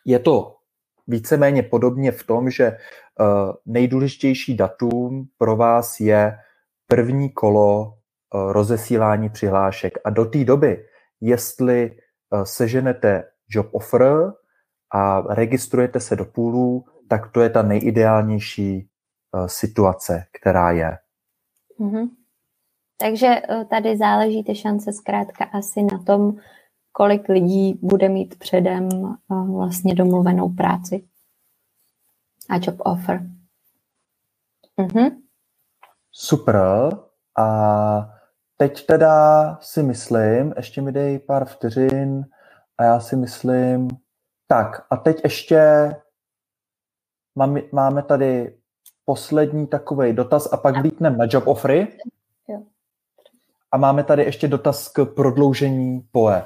je to víceméně podobně v tom, že nejdůležitější datum pro vás je první kolo rozesílání přihlášek. A do té doby, jestli seženete job offer a registrujete se do půlu, tak to je ta nejideálnější situace, která je. Mm-hmm. Takže tady záleží ty šance zkrátka asi na tom, kolik lidí bude mít předem vlastně domluvenou práci a job offer. Mm-hmm. Super. A teď teda si myslím, ještě mi dej pár vteřin a já si myslím, tak a teď ještě máme tady poslední takovej dotaz a pak vlítneme na job offery. A máme tady ještě dotaz k prodloužení POE.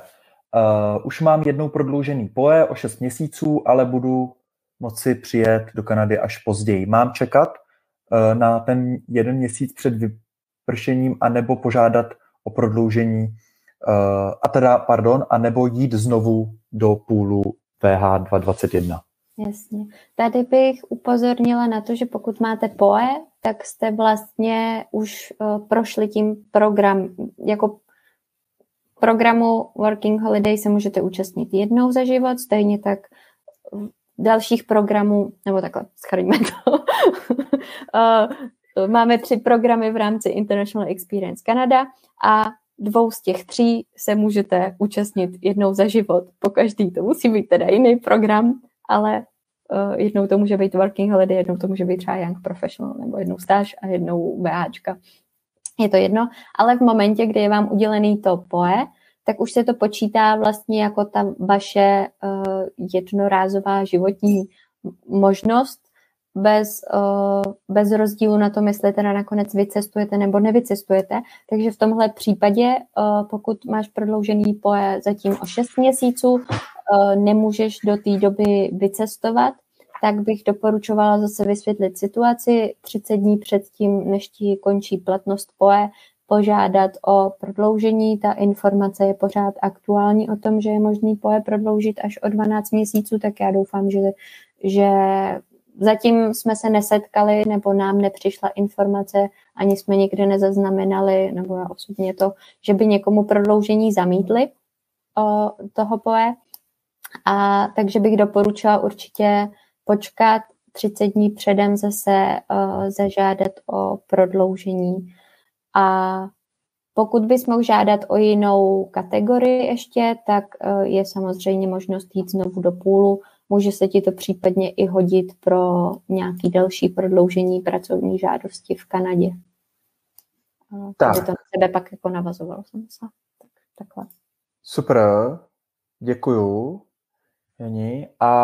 Už mám jednou prodloužený POE o 6 měsíců, ale budu moci přijet do Kanady až později. Mám čekat na ten 1 měsíc před vypršením, anebo požádat o prodloužení a nebo jít znovu do půlu VH 221. Jasně. Tady bych upozornila na to, že pokud máte POE, tak jste vlastně už prošli tím program, jako programu Working Holiday se můžete účastnit jednou za život, stejně tak dalších programů, nebo takhle, schrňme to. Máme 3 programy v rámci International Experience Canada a 2 z těch 3 se můžete účastnit jednou za život. Po každý to musí být teda jiný program, ale jednou to může být Working Holiday, jednou to může být třeba Young Professional, nebo jednou stáž a jednou BAčka. Je to jedno, ale v momentě, kdy je vám udělený to POE, tak už se to počítá vlastně jako ta vaše jednorázová životní možnost bez rozdílu na tom, jestli teda nakonec vycestujete nebo nevycestujete. Takže v tomhle případě, pokud máš prodloužený POE zatím o 6 měsíců, nemůžeš do té doby vycestovat, tak bych doporučovala zase vysvětlit situaci 30 dní předtím, než ti končí platnost POE, požádat o prodloužení. Ta informace je pořád aktuální o tom, že je možný POE prodloužit až o 12 měsíců, tak já doufám, že zatím jsme se nesetkali nebo nám nepřišla informace, ani jsme nikde nezaznamenali, nebo já osobně to, že by někomu prodloužení zamítli toho POE. A takže bych doporučila určitě počkat 30 dní předem zase zažádat o prodloužení. A pokud bychom žádat o jinou kategorii ještě, tak je samozřejmě možnost jít znovu do půlu. Může se ti to případně i hodit pro nějaké další prodloužení pracovní žádosti v Kanadě. Tak. Takže to na sebe pak jako navazovalo, jsem myslela. Tak, takhle. Super, děkuju. A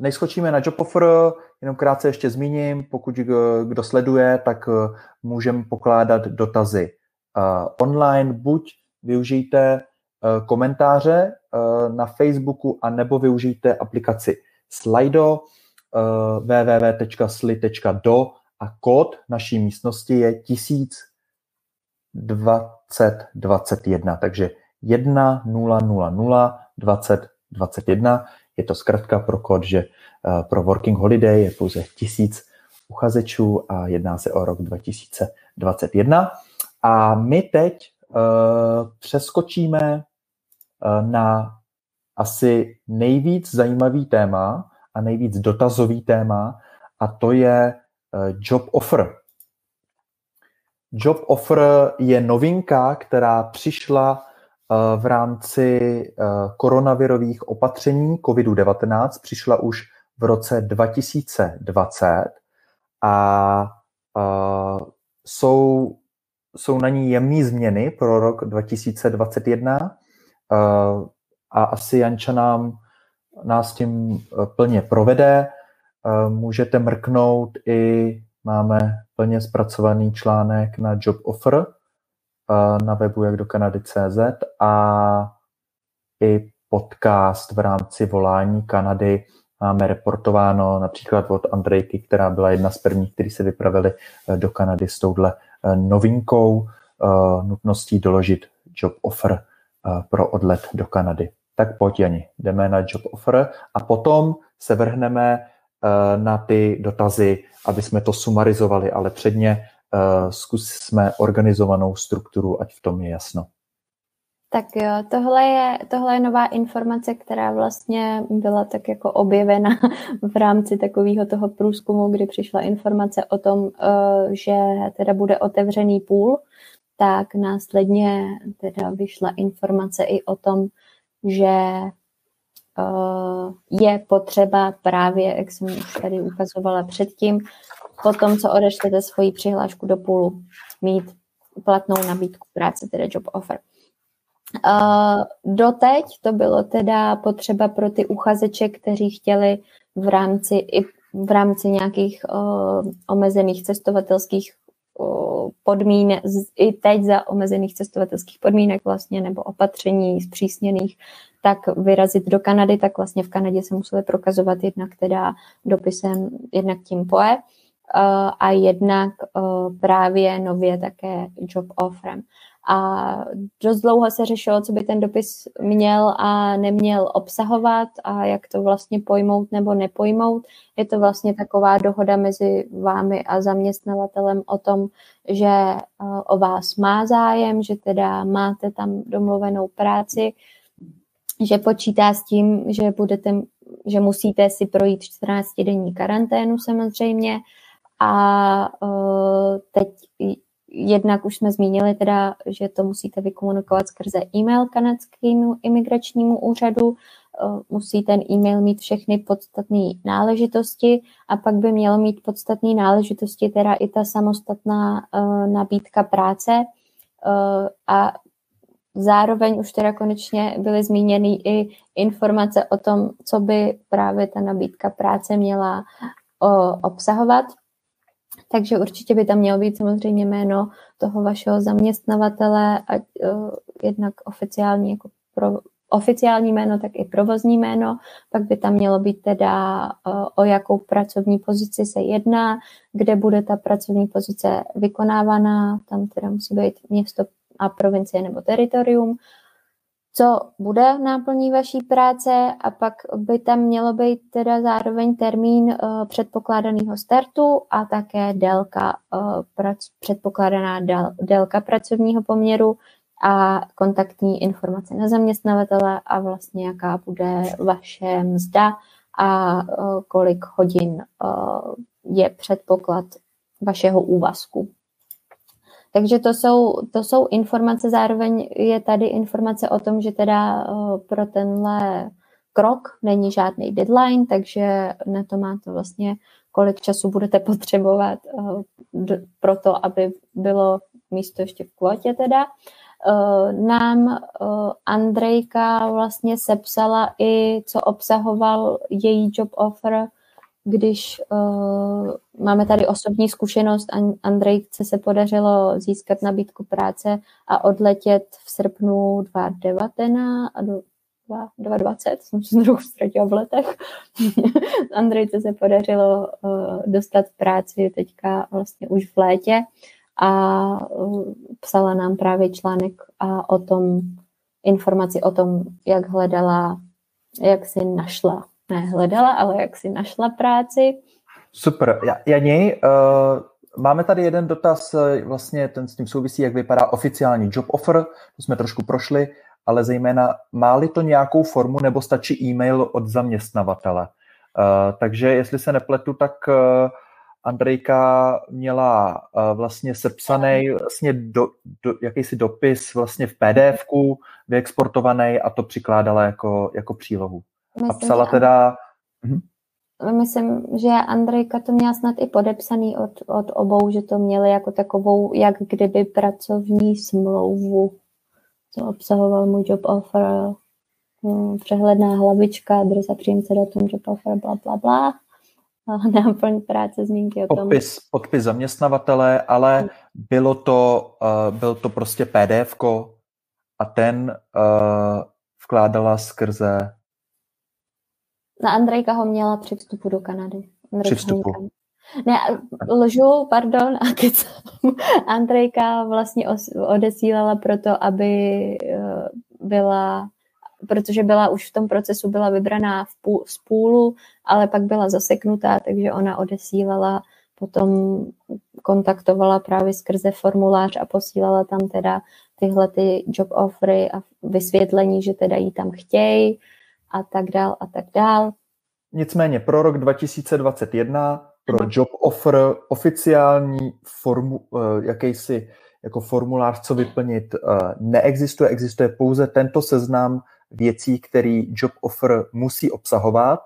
nejskočíme na job offer, jenom krátce ještě zmíním, pokud kdo sleduje, tak můžeme pokládat dotazy online, buď využijte komentáře na Facebooku, anebo využijte aplikaci Slido, www.sli.do a kód naší místnosti je 102021, takže 10002021. Je to zkrátka pro kód, že pro Working Holiday je pouze 1000 uchazečů a jedná se o rok 2021. A my teď přeskočíme na asi nejvíc zajímavý téma a nejvíc dotazový téma, a to je job offer. Job offer je novinka, která přišla v rámci koronavirových opatření COVID-19, přišla už v roce 2020 a jsou na ní jemné změny pro rok 2021 a asi Janča nás tím plně provede. Můžete mrknout, i máme plně zpracovaný článek na job offer na webu Jak do Kanady.cz a i podcast v rámci Volání Kanady máme reportováno například od Andrejky, která byla jedna z prvních, kteří se vypravili do Kanady s touhle novinkou, nutností doložit job offer pro odlet do Kanady. Tak pojď, Jani, jdeme na job offer a potom se vrhneme na ty dotazy, aby jsme to sumarizovali, ale předně zkusme organizovanou strukturu, ať v tom je jasno. Tak jo, tohle je nová informace, která vlastně byla tak jako objevena v rámci takového toho průzkumu, kdy přišla informace o tom, že teda bude otevřený půl, tak následně teda vyšla informace i o tom, že je potřeba právě, jak jsem už tady ukazovala předtím, po tom, co odešlete svoji přihlášku do půlu, mít platnou nabídku práce, teda job offer. Doteď to bylo teda potřeba pro ty uchazeče, kteří chtěli v rámci nějakých omezených cestovatelských podmínek, i teď za omezených cestovatelských podmínek vlastně, nebo opatření zpřísněných, tak vyrazit do Kanady, tak vlastně v Kanadě se museli prokazovat jednak teda dopisem, jednak tím POE, a jednak právě nově také job offerem. A dost dlouho se řešilo, co by ten dopis měl a neměl obsahovat a jak to vlastně pojmout nebo nepojmout. Je to vlastně taková dohoda mezi vámi a zaměstnavatelem o tom, že o vás má zájem, že teda máte tam domluvenou práci, že počítá s tím, že musíte si projít 14-denní karanténu samozřejmě. A teď jednak už jsme zmínili teda, že to musíte vykomunikovat skrze e-mail kanadskému imigračnímu úřadu, musí ten e-mail mít všechny podstatné náležitosti a pak by mělo mít podstatné náležitosti teda i ta samostatná nabídka práce a zároveň už teda konečně byly zmíněny i informace o tom, co by právě ta nabídka práce měla obsahovat. Takže určitě by tam mělo být samozřejmě jméno toho vašeho zaměstnavatele, ať jednak oficiální, jako oficiální jméno, tak i provozní jméno. Pak by tam mělo být teda, o jakou pracovní pozici se jedná, kde bude ta pracovní pozice vykonávaná, tam teda musí být město a provincie nebo teritorium, co bude náplní vaší práce a pak by tam mělo být teda zároveň termín předpokládaného startu a také délka, předpokládaná délka pracovního poměru a kontaktní informace na zaměstnavatele a vlastně jaká bude vaše mzda a kolik hodin je předpoklad vašeho úvazku. Takže to jsou informace, zároveň je tady informace o tom, že teda pro tenhle krok není žádný deadline, takže na to máte vlastně, kolik času budete potřebovat pro to, aby bylo místo ještě v kvótě teda. Nám Andrejka vlastně sepsala i, co obsahoval její job offer, když máme tady osobní zkušenost, Andrejce se podařilo získat nabídku práce a odletět v srpnu 2019 a 2020, jsem se trochu ztratila v letech. Andrejce se podařilo dostat práci teďka vlastně už v létě a psala nám právě článek a o tom, informaci o tom, jak hledala, jak si našla. Nehledala, ale jak si našla práci. Super. Janí, máme tady jeden dotaz, vlastně ten s tím souvisí, jak vypadá oficiální job offer, to jsme trošku prošli, ale zejména má-li to nějakou formu nebo stačí e-mail od zaměstnavatele. Takže jestli se nepletu, tak Andrejka měla vlastně sepsaný vlastně jakýsi dopis vlastně v PDF-ku, vyexportovaný a to přikládala jako přílohu. A psala teda... Myslím, že Andrejka to měla snad i podepsaný od obou, že to měli jako takovou, jak kdyby pracovní smlouvu, co obsahoval můj job offer, přehledná hlavička, adresa příjemce, datum job offer, bla, bla, bla. Náplň práce, zmínky o tom. Podpis zaměstnavatele, ale byl to prostě PDFko a ten vkládala skrze... Na Andrejka ho měla při vstupu do Kanady. Ne, lžu, pardon, a kecám. Andrejka vlastně odesílala proto, aby byla, protože byla už v tom procesu, byla vybraná z půlu, ale pak byla zaseknutá, takže ona odesílala, potom kontaktovala právě skrze formulář a posílala tam teda tyhle ty job offery a vysvětlení, že teda jí tam chtějí. A tak dál, a tak dál. Nicméně pro rok 2021 pro job offer oficiální jakýsi jako formulář, co vyplnit, neexistuje. Existuje pouze tento seznam věcí, který job offer musí obsahovat.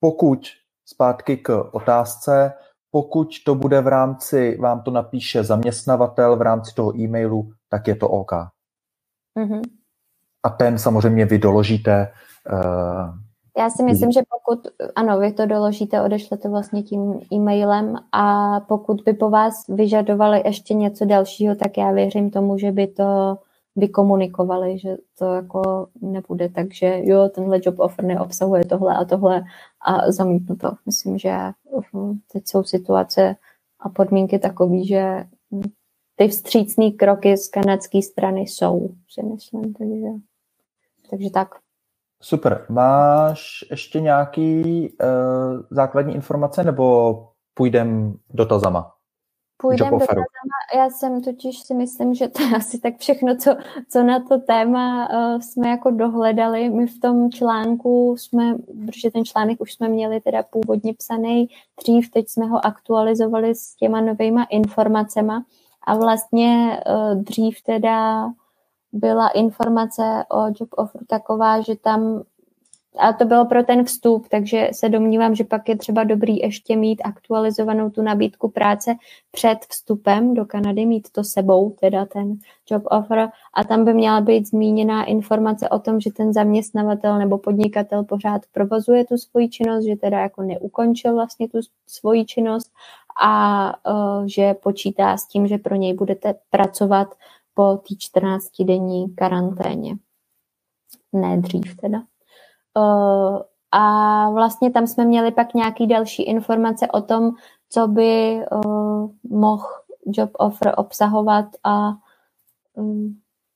Pokud, zpátky k otázce, pokud to bude v rámci, vám to napíše zaměstnavatel v rámci toho e-mailu, tak je to OK. Mm-hmm. A ten samozřejmě vy doložíte. Já si myslím, že pokud, ano, vy to doložíte, odešlete vlastně tím e-mailem a pokud by po vás vyžadovali ještě něco dalšího, tak já věřím tomu, že by to vykomunikovali, že to jako nebude, takže jo, tenhle job offer neobsahuje tohle a zamítnu to. Myslím, že teď jsou situace a podmínky takové, že ty vstřícné kroky z kanadské strany jsou, si myslím. Takže tak. Super. Máš ještě nějaký základní informace, nebo půjdem dotazama? Půjdem dotazama. Já jsem totiž si myslím, že to je asi tak všechno, co na to téma jsme jako dohledali. My v tom článku jsme, protože ten článek už jsme měli teda původně psaný dřív, teď jsme ho aktualizovali s těma novejma informacema a vlastně dřív teda byla informace o job offeru taková, že tam, a to bylo pro ten vstup, takže se domnívám, že pak je třeba dobrý ještě mít aktualizovanou tu nabídku práce před vstupem do Kanady, mít to sebou, teda ten job offer, a tam by měla být zmíněná informace o tom, že ten zaměstnavatel nebo podnikatel pořád provozuje tu svoji činnost, že teda jako neukončil vlastně tu svoji činnost a že počítá s tím, že pro něj budete pracovat po té 14-denní karanténě. Ne dřív teda. A vlastně tam jsme měli pak nějaký další informace o tom, co by mohl job offer obsahovat a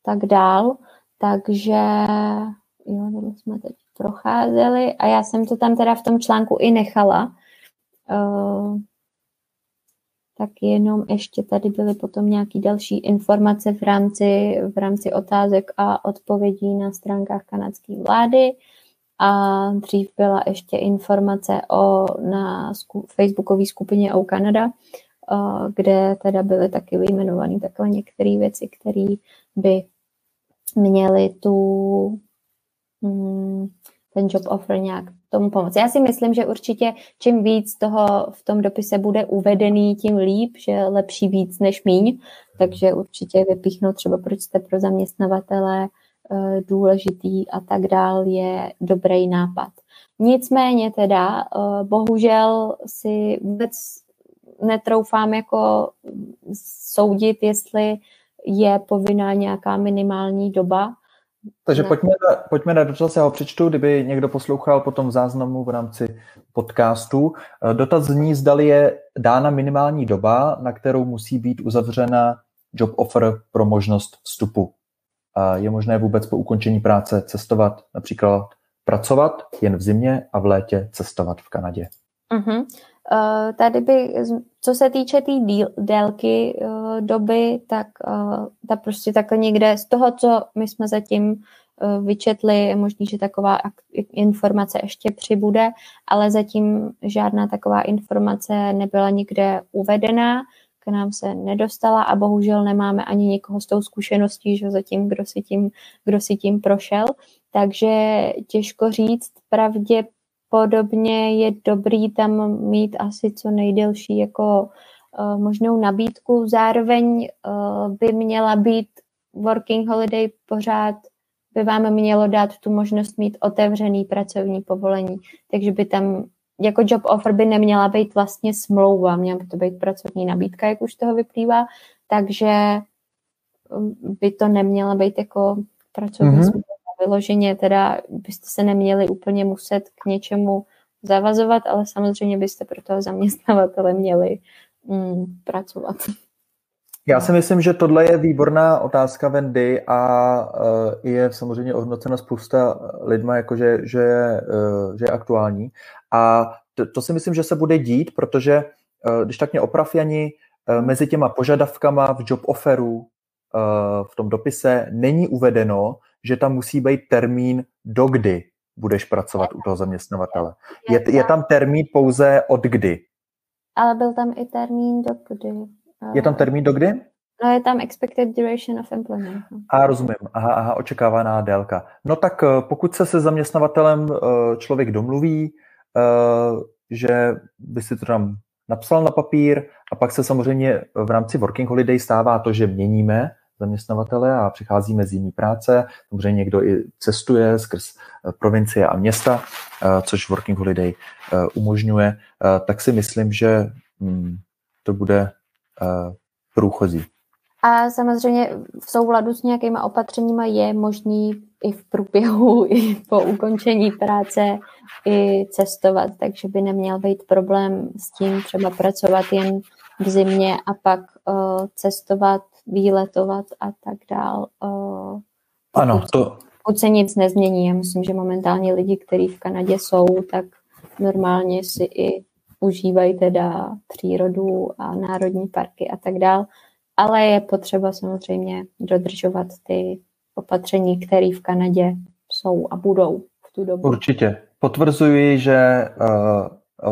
tak dál. Takže jo, to jsme teď procházeli a já jsem to tam teda v tom článku i nechala. Tak jenom ještě tady byly potom nějaké další informace v rámci otázek a odpovědí na stránkách kanadské vlády. A dřív byla ještě informace na facebookové skupině O Canada, kde teda byly taky vyjmenované takové některé věci, které by měly ten job offer nějak tomu pomoci. Já si myslím, že určitě čím víc toho v tom dopise bude uvedený, tím líp, že lepší víc než míň, takže určitě vypíchnout třeba, proč jste pro zaměstnavatele důležitý a tak dál, je dobrý nápad. Nicméně teda, bohužel si vůbec netroufám jako soudit, jestli je povinná nějaká minimální doba. Takže pojďme na dotaz, já ho přečtu, kdyby někdo poslouchal potom v záznamu v rámci podcastu. Dotaz zní, zdali je dána minimální doba, na kterou musí být uzavřena job offer pro možnost vstupu. Je možné vůbec po ukončení práce cestovat, například pracovat jen v zimě a v létě cestovat v Kanadě? Uh-huh. Tady by, co se týče té délky doby, tak ta prostě takhle někde z toho, co my jsme zatím vyčetli, je možný, že taková informace ještě přibude, ale zatím žádná taková informace nebyla nikde uvedená, k nám se nedostala a bohužel nemáme ani někoho s tou zkušeností, že zatím, kdo si tím prošel. Takže těžko říct, pravděpodobně je dobrý tam mít asi co nejdelší jako možnou nabídku. Zároveň by měla být working holiday, pořád by vám mělo dát tu možnost mít otevřený pracovní povolení, takže by tam jako job offer by neměla být vlastně smlouva, měla by to být pracovní nabídka, jak už toho vyplývá, takže by to neměla být jako pracovní smlouva vyloženě, teda byste se neměli úplně muset k něčemu zavazovat, ale samozřejmě byste pro toho zaměstnavatele měli pracovat. Já si myslím, že tohle je výborná otázka Wendy a je samozřejmě ohodnocena spousta lidma, jakože že je aktuální. A to si myslím, že se bude dít, protože když tak mě oprav, Jani, mezi těma požadavkama v job offeru v tom dopise není uvedeno, že tam musí být termín, dokdy budeš pracovat u toho zaměstnavatele. Je tam termín pouze od kdy. Ale byl tam i termín dokdy. Je tam termín dokdy? No, je tam expected duration of employment. A rozumím. Aha, očekávaná délka. No tak pokud se zaměstnavatelem člověk domluví, že by si to tam napsal na papír a pak se samozřejmě v rámci working holiday stává to, že měníme zaměstnavatele a přicházíme z jiný práce. Samozřejmě někdo i cestuje skrz provincie a města, což working holiday umožňuje. Tak si myslím, že to bude průchozí. A samozřejmě v souladu s nějakýma opatřeníma je možný i v průběhu, i po ukončení práce i cestovat, takže by neměl být problém s tím třeba pracovat jen v zimě a pak cestovat výletovat a tak dál. Ano, to... Pokud se nic nezmění, já myslím, že momentálně lidi, kteří v Kanadě jsou, tak normálně si i užívají teda přírodu a národní parky a tak dál, ale je potřeba samozřejmě dodržovat ty opatření, které v Kanadě jsou a budou v tu dobu. Určitě. Potvrzuji, že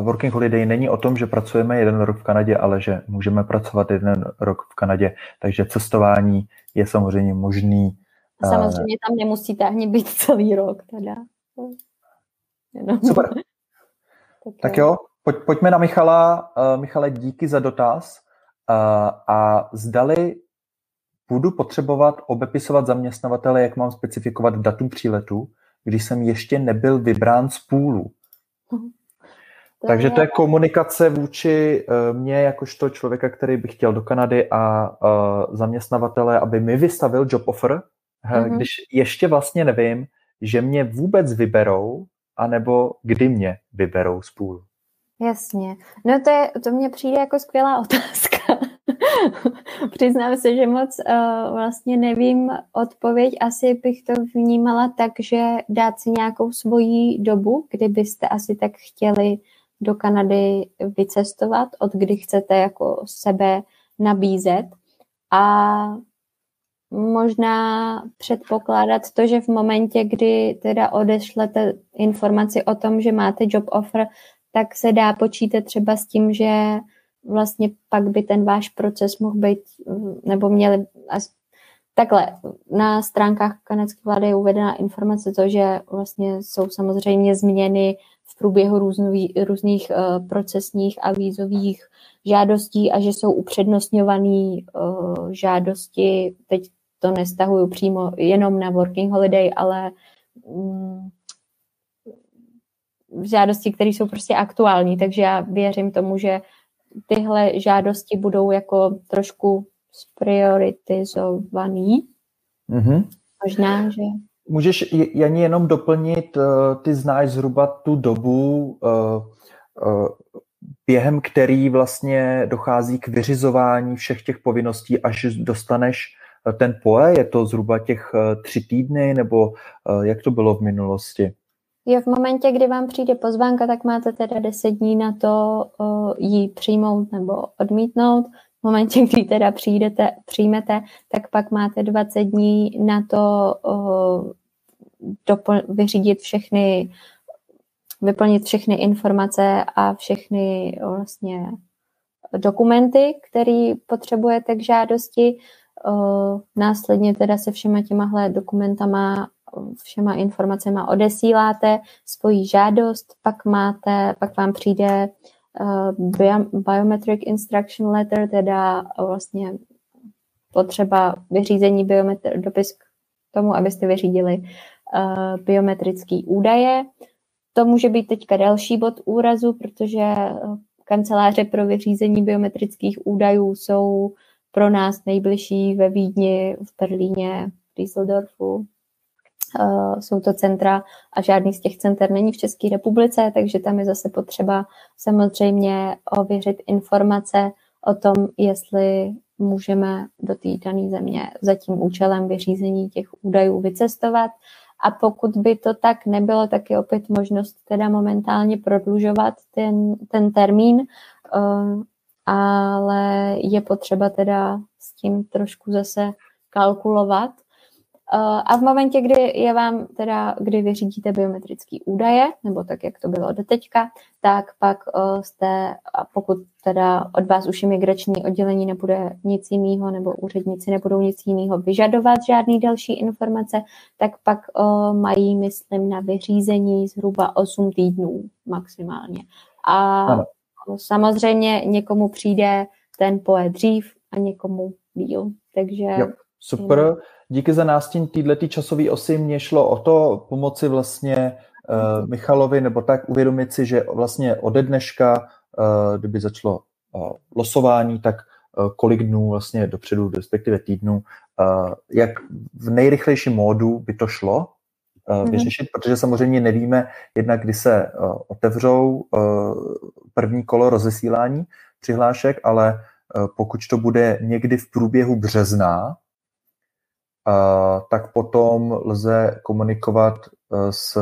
Working Holiday není o tom, že pracujeme jeden rok v Kanadě, ale že můžeme pracovat jeden rok v Kanadě, takže cestování je samozřejmě možný. Samozřejmě tam nemusíte ani být celý rok. Teda. Jenom. Super. Tak jo, pojďme na Michala. Michale, díky za dotaz. A zdali budu potřebovat obepisovat zaměstnavatele, jak mám specifikovat datum příletu, když jsem ještě nebyl vybrán z půlu. Takže to je komunikace vůči mně, jakožto člověka, který by chtěl do Kanady, a zaměstnavatele, aby mi vystavil job offer, když ještě vlastně nevím, že mě vůbec vyberou, anebo kdy mě vyberou z půlu. Jasně. No to mně přijde jako skvělá otázka. Přiznám se, že moc vlastně nevím odpověď. Asi bych to vnímala tak, že dát si nějakou svoji dobu, kdy byste asi tak chtěli do Kanady vycestovat, od kdy chcete jako sebe nabízet, a možná předpokládat to, že v momentě, kdy teda odešlete informaci o tom, že máte job offer, tak se dá počítat třeba s tím, že vlastně pak by ten váš proces mohl být, nebo měli, takhle, na stránkách kanadské vlády je uvedena informace to, že vlastně jsou samozřejmě změny v průběhu různých procesních a vízových žádostí a že jsou upřednostňované žádosti, teď to nestahuju přímo jenom na Working Holiday, ale žádosti, které jsou prostě aktuální, takže já věřím tomu, že tyhle žádosti budou jako trošku sprioritizovaný. Mm-hmm. Možná, že... Můžeš, Jani, jenom doplnit, ty znáš zhruba tu dobu, během který vlastně dochází k vyřizování všech těch povinností, až dostaneš ten POE, je to zhruba těch 3 týdny, nebo jak to bylo v minulosti? Jo, v momentě, kdy vám přijde pozvánka, tak máte teda 10 dní na to ji přijmout nebo odmítnout. V momentě, kdy teda přijmete, tak pak máte 20 dní na to vyplnit všechny informace a všechny vlastně dokumenty, které potřebujete k žádosti. Následně teda se všema těmahle dokumentama, všema informacema odesíláte svoji žádost, pak vám přijde biometric instruction letter, teda vlastně potřeba vyřízení dopis k tomu, abyste vyřídili biometrický údaje. To může být teďka další bod úrazu, protože kanceláře pro vyřízení biometrických údajů jsou pro nás nejbližší ve Vídni, v Berlíně, v Düsseldorfu. Jsou to centra a žádný z těch center není v České republice, takže tam je zase potřeba samozřejmě ověřit informace o tom, jestli můžeme do té dané země za tím účelem vyřízení těch údajů vycestovat. A pokud by to tak nebylo, tak je opět možnost teda momentálně prodlužovat ten termín, ale je potřeba teda s tím trošku zase kalkulovat. A v momentě, kdy vyřídíte biometrické údaje, nebo tak, jak to bylo doteďka, tak pak jste, pokud teda od vás už imigrační oddělení nebude nic jiného, nebo úředníci nebudou nic jiného vyžadovat, žádný další informace, tak pak mají, myslím, na vyřízení zhruba 8 týdnů maximálně. A samozřejmě někomu přijde ten POE dřív a někomu díl. Takže... Jo, super. Díky za nástin této časové osy. Mně šlo o to pomoci vlastně Michalovi, nebo tak uvědomit si, že vlastně ode dneška, kdyby začalo losování, tak kolik dnů vlastně dopředu, respektive týdnů, jak v nejrychlejším módu by to šlo vyřešit, protože samozřejmě nevíme jednak, kdy se otevřou první kolo rozesílání přihlášek, ale pokud to bude někdy v průběhu března, tak potom lze komunikovat s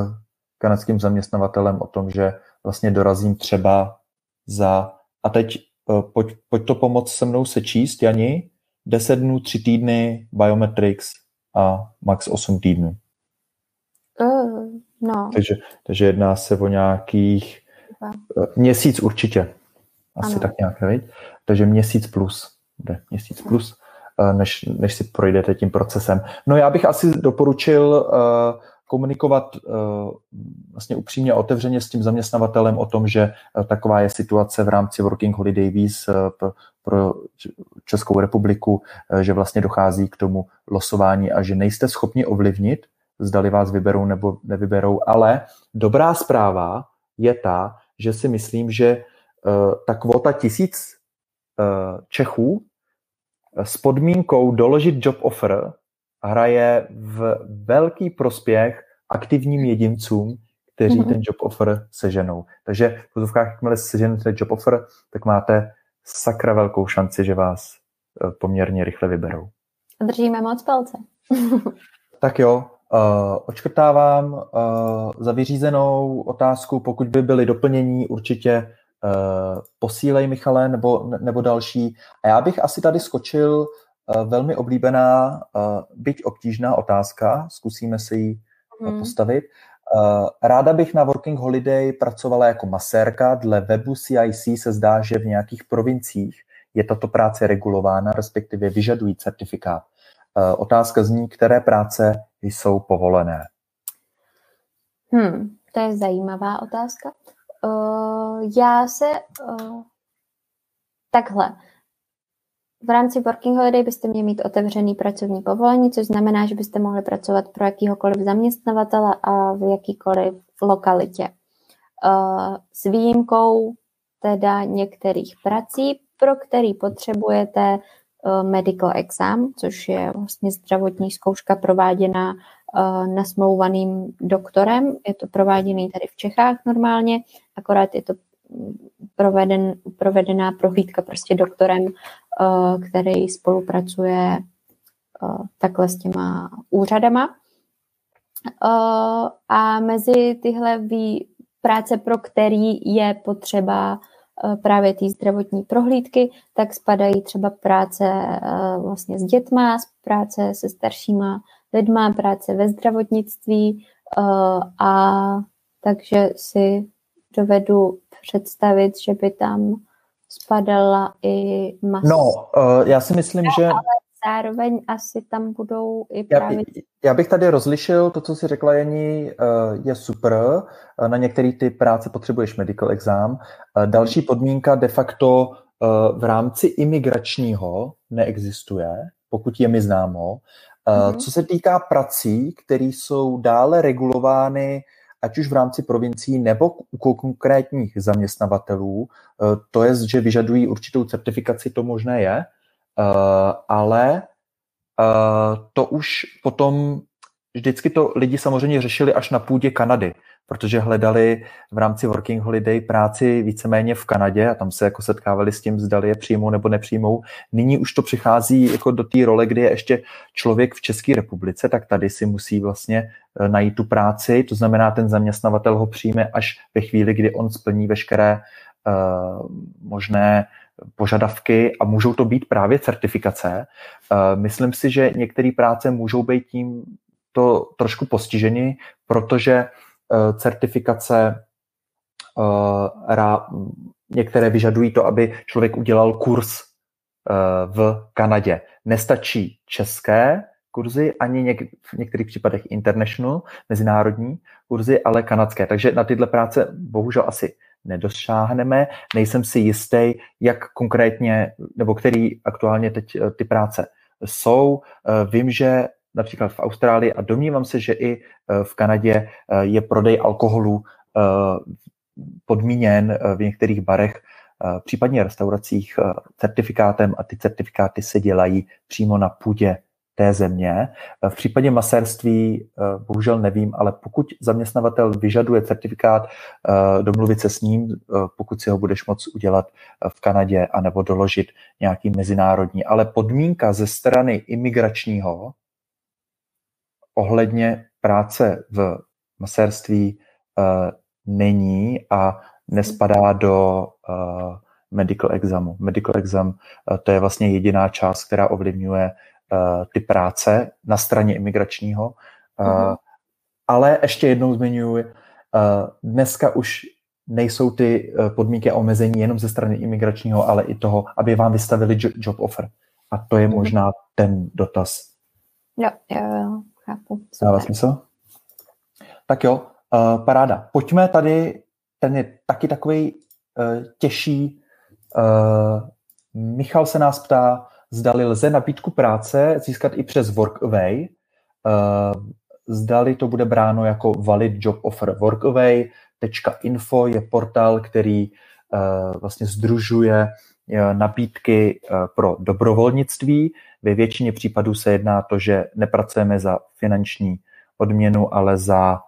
kanadským zaměstnavatelem o tom, že vlastně dorazím třeba za, a teď pojď to pomoct se mnou sečíst, Jani, 10 dnů, 3 týdny, biometrics a max 8 týdnů. No. Takže jedná se o nějakých měsíc určitě. Asi ano. Tak nějak, nevíc? Takže měsíc plus. Měsíc plus, než si projdete tím procesem. No já bych asi doporučil komunikovat vlastně upřímně a otevřeně s tím zaměstnavatelem o tom, že taková je situace v rámci Working Holiday Days pro Českou republiku, že vlastně dochází k tomu losování a že nejste schopni ovlivnit, zdali vás vyberou nebo nevyberou, ale dobrá zpráva je ta, že si myslím, že ta kvota 1000 Čechů s podmínkou doložit job offer hraje v velký prospěch aktivním jedincům, kteří ten job offer seženou. Takže v pozovkách, jakmile seženete job offer, tak máte sakra velkou šanci, že vás poměrně rychle vyberou. Držíme moc palce. Tak jo, odškrtávám za vyřízenou otázku, pokud by byly doplnění, určitě posílej, Michale, nebo další. A já bych asi tady skočil velmi oblíbená, byť obtížná otázka, zkusíme si ji postavit. Ráda bych na Working Holiday pracovala jako masérka, dle webu CIC se zdá, že v nějakých provinciích je tato práce regulována, respektive vyžadují certifikát. Otázka zní, které práce jsou povolené. To je zajímavá otázka. Takhle. V rámci Working Holiday byste měli mít otevřený pracovní povolení, což znamená, že byste mohli pracovat pro jakýhokoliv zaměstnavatele a v jakýkoliv lokalitě. S výjimkou teda některých prací, pro který potřebujete medical exam, což je vlastně zdravotní zkouška prováděná nasmlouvaným doktorem. Je to prováděný tady v Čechách normálně, akorát je to provedená prohlídka prostě doktorem, který spolupracuje takhle s těma úřadama. A mezi tyhle práce, pro který je potřeba právě té zdravotní prohlídky, tak spadají třeba práce vlastně s dětma, práce se staršíma lidma, práce ve zdravotnictví, a takže si dovedu představit, že by tam spadala i masa. No, já si myslím, že... Ale zároveň asi tam budou i právě... Já bych tady rozlišil to, co jsi řekla, Jani, je super. Na některé ty práce potřebuješ medical exam. Další podmínka de facto v rámci imigračního neexistuje, pokud je mi známo. Co se týká prací, které jsou dále regulovány ať už v rámci provincií nebo u konkrétních zaměstnavatelů, to je, že vyžadují určitou certifikaci, to možné je, ale to už potom, vždycky to lidi samozřejmě řešili až na půdě Kanady, protože hledali v rámci Working Holiday práci víceméně v Kanadě a tam se jako setkávali s tím, zdali je přijmou nebo nepřijmou. Nyní už to přichází jako do té role, kdy je ještě člověk v České republice, tak tady si musí vlastně najít tu práci, to znamená, ten zaměstnavatel ho přijme až ve chvíli, kdy on splní veškeré možné požadavky a můžou to být právě certifikace. Myslím si, že některé práce můžou být tím to trošku postiženi, protože certifikace některé vyžadují to, aby člověk udělal kurz v Kanadě. Nestačí české kurzy, ani v některých případech international, mezinárodní kurzy, ale kanadské. Takže na tyhle práce bohužel asi nedosáhneme. Nejsem si jistý, jak konkrétně, nebo který aktuálně teď ty práce jsou. Vím, že například v Austrálii a domnívám se, že i v Kanadě je prodej alkoholu podmíněn v některých barech, případně restauracích certifikátem a ty certifikáty se dělají přímo na půdě té země. V případě masérství bohužel nevím, ale pokud zaměstnavatel vyžaduje certifikát, domluvit se s ním, pokud si ho budeš moct udělat v Kanadě, anebo doložit nějaký mezinárodní. Ale podmínka ze strany imigračního ohledně práce v masérství není a nespadá do medical examu. Medical exam to je vlastně jediná část, která ovlivňuje ty práce na straně imigračního. Ale ještě jednou zmiňuji, dneska už nejsou ty podmínky a omezení jenom ze strany imigračního, ale i toho, aby vám vystavili job offer. A to je možná ten dotaz. Jo, chápu. Dává smysl? Tak jo, paráda. Pojďme tady, ten je taky takovej těžší. Michal se nás ptá, zdali lze nabídku práce získat i přes Workaway, zdali to bude bráno jako valid job offer. Workaway.info je portál, který vlastně sdružuje nabídky pro dobrovolnictví. Ve většině případů se jedná to, že nepracujeme za finanční odměnu, ale za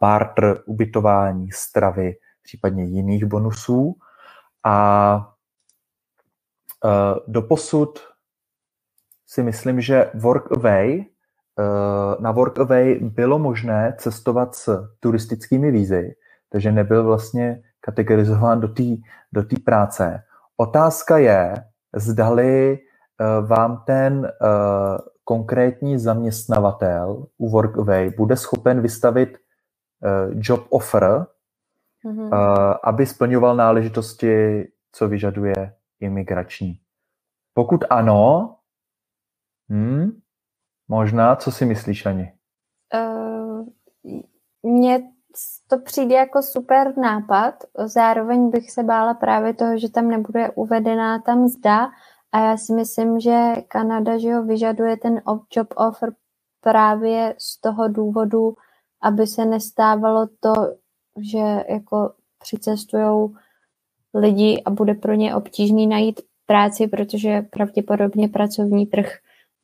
barter, ubytování, stravy, případně jiných bonusů. A doposud si myslím, že na Workaway bylo možné cestovat s turistickými vízy, takže nebyl vlastně kategorizován do té práce. Otázka je, zdali vám ten konkrétní zaměstnavatel u Workaway bude schopen vystavit job offer, aby splňoval náležitosti, co vyžaduje imigrační. Pokud ano, možná, co si myslíš, Ani? Mně to přijde jako super nápad, zároveň bych se bála právě toho, že tam nebude uvedená ta mzda a já si myslím, že Kanada, že ho vyžaduje ten job offer právě z toho důvodu, aby se nestávalo to, že jako přicestujou lidi a bude pro ně obtížný najít práci, protože pravděpodobně pracovní trh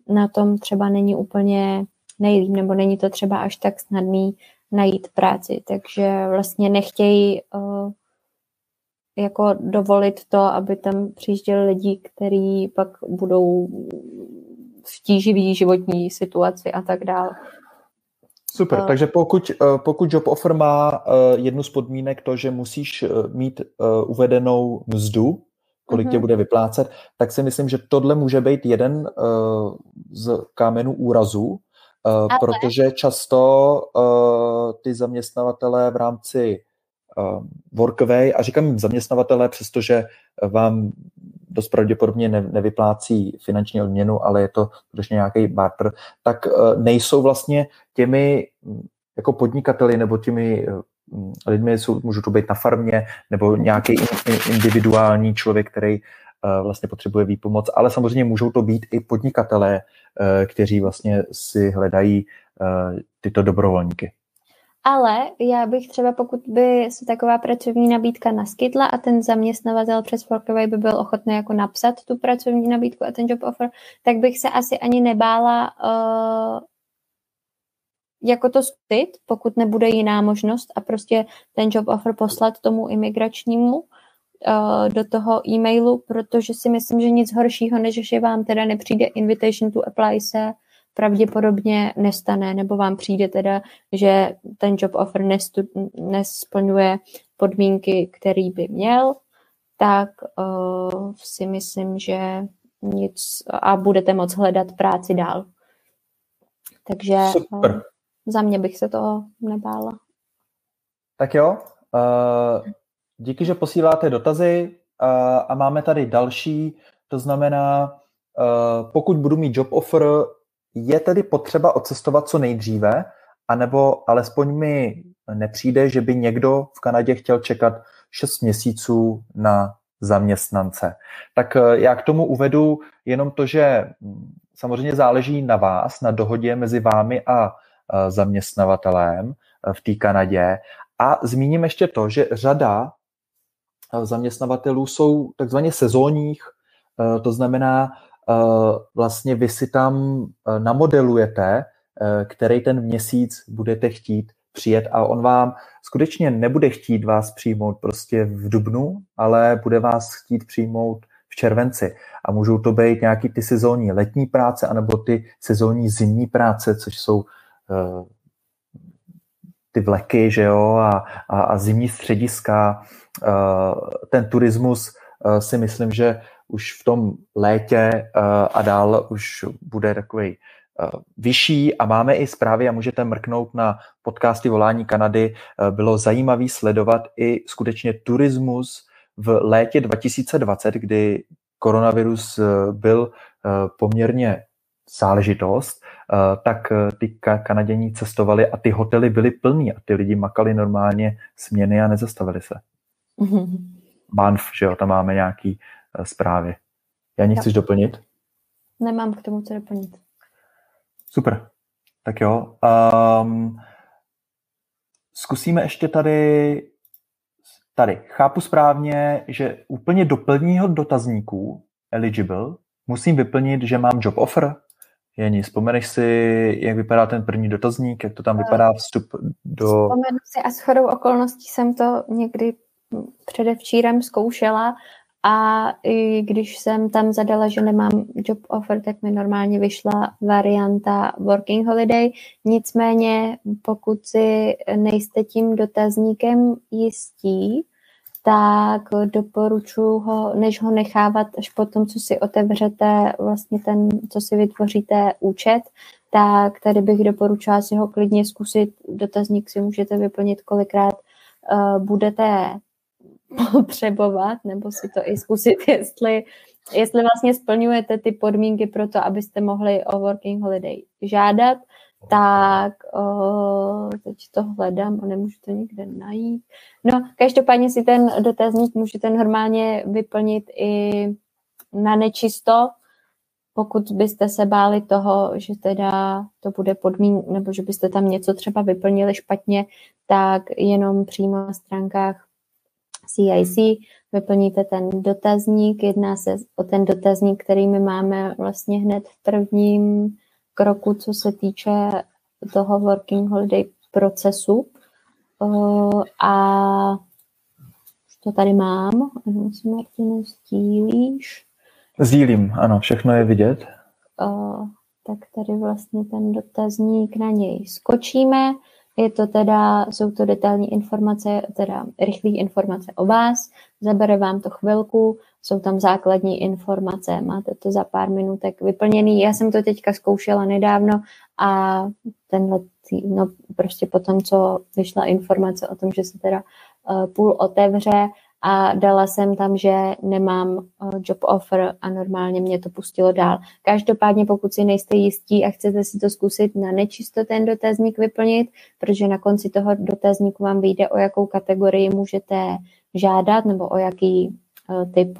na tom třeba není úplně nejlíp, nebo není to třeba až tak snadný najít práci. Takže vlastně nechtějí jako dovolit to, aby tam přijížděli lidi, kteří pak budou v tíživý životní situaci a tak dále. Super, takže pokud job offer má jednu z podmínek to, že musíš mít uvedenou mzdu, kolik tě bude vyplácet, tak si myslím, že tohle může být jeden z kámenů úrazu, protože často ty zaměstnavatelé v rámci Workaway, a říkám zaměstnavatelé, přestože vám dost pravděpodobně nevyplácí finanční odměnu, ale je to skutečně nějaký barter, tak nejsou vlastně těmi jako podnikateli nebo těmi lidmi, můžu to být na farmě nebo nějaký individuální člověk, který vlastně potřebuje výpomoc, ale samozřejmě můžou to být i podnikatelé, kteří vlastně si hledají tyto dobrovolníky. Ale já bych třeba, pokud by se taková pracovní nabídka naskytla a ten zaměstnavatel přes Workaway by byl ochotný jako napsat tu pracovní nabídku a ten job offer, tak bych se asi ani nebála jako to zkusit, pokud nebude jiná možnost a prostě ten job offer poslat tomu imigračnímu do toho e-mailu, protože si myslím, že nic horšího, než že vám teda nepřijde invitation to apply se pravděpodobně nestane, nebo vám přijde teda, že ten job offer nesplňuje podmínky, který by měl, tak si myslím, že nic a budete moc hledat práci dál. Takže za mě bych se toho nebála. Tak jo, díky, že posíláte dotazy a máme tady další, to znamená, pokud budu mít job offer, je tedy potřeba odcestovat co nejdříve, anebo alespoň mi nepřijde, že by někdo v Kanadě chtěl čekat 6 měsíců na zaměstnance. Tak já k tomu uvedu jenom to, že samozřejmě záleží na vás, na dohodě mezi vámi a zaměstnavatelem v té Kanadě. A zmíním ještě to, že řada zaměstnavatelů jsou takzvaně sezónních, to znamená, vlastně vy si tam namodelujete, který ten měsíc budete chtít přijet, a on vám skutečně nebude chtít vás přijmout prostě v dubnu, ale bude vás chtít přijmout v červenci. A můžou to být nějaký ty sezónní letní práce anebo ty sezónní zimní práce, což jsou ty vleky, že jo, a zimní střediska. Ten turismus si myslím, že už v tom létě a dál už bude takový vyšší, a máme i zprávy a můžete mrknout na podcasty Volání Kanady. Bylo zajímavé sledovat i skutečně turismus v létě 2020, kdy koronavirus byl poměrně záležitost, tak ty Kanadění cestovali a ty hotely byly plný a ty lidi makali normálně směny a nezastavili se. Mm-hmm. Banff, že jo, tam máme nějaký zprávy. Jani, chceš doplnit? Nemám k tomu co doplnit. Super, tak jo. Zkusíme ještě tady. Chápu správně, že úplně do plného dotazníku eligible musím vyplnit, že mám job offer. Jeni, vzpomeneš si, jak vypadá ten první dotazník, jak to tam vypadá vstup do... Vzpomenu si a shodou okolností jsem to někdy předevčírem zkoušela, a i když jsem tam zadala, že nemám job offer, tak mi normálně vyšla varianta Working Holiday. Nicméně, pokud si nejste tím dotazníkem jistí, tak doporučuji ho, než ho nechávat až potom, co si otevřete, vlastně ten, co si vytvoříte účet, tak tady bych doporučila si ho klidně zkusit. Dotazník si můžete vyplnit, kolikrát budete potřebovat, nebo si to i zkusit, jestli vlastně splňujete ty podmínky pro to, abyste mohli o Working Holiday žádat, tak teď to hledám a nemůžu to nikde najít. No, každopádně si ten dotazník můžete normálně vyplnit i na nečisto, pokud byste se báli toho, že teda to bude podmínka, nebo že byste tam něco třeba vyplnili špatně, tak jenom přímo na stránkách CIC vyplníte ten dotazník. Jedná se o ten dotazník, který my máme vlastně hned v prvním kroku, co se týče toho Working Holiday procesu. A už to tady mám. Ano, si Martinu sdílíš. Sdílím, ano, všechno je vidět. Tak tady vlastně ten dotazník, na něj skočíme. Jsou to detailní informace, teda rychlé informace o vás, zabere vám to chvilku, jsou tam základní informace, máte to za pár minutek vyplněný. Já jsem to teďka zkoušela nedávno a prostě potom, co vyšla informace o tom, že se teda půl otevře, a dala jsem tam, že nemám job offer, a normálně mě to pustilo dál. Každopádně, pokud si nejste jistí a chcete si to zkusit na nečisto ten dotazník vyplnit, protože na konci toho dotazníku vám vyjde, o jakou kategorii můžete žádat, nebo o jaký typ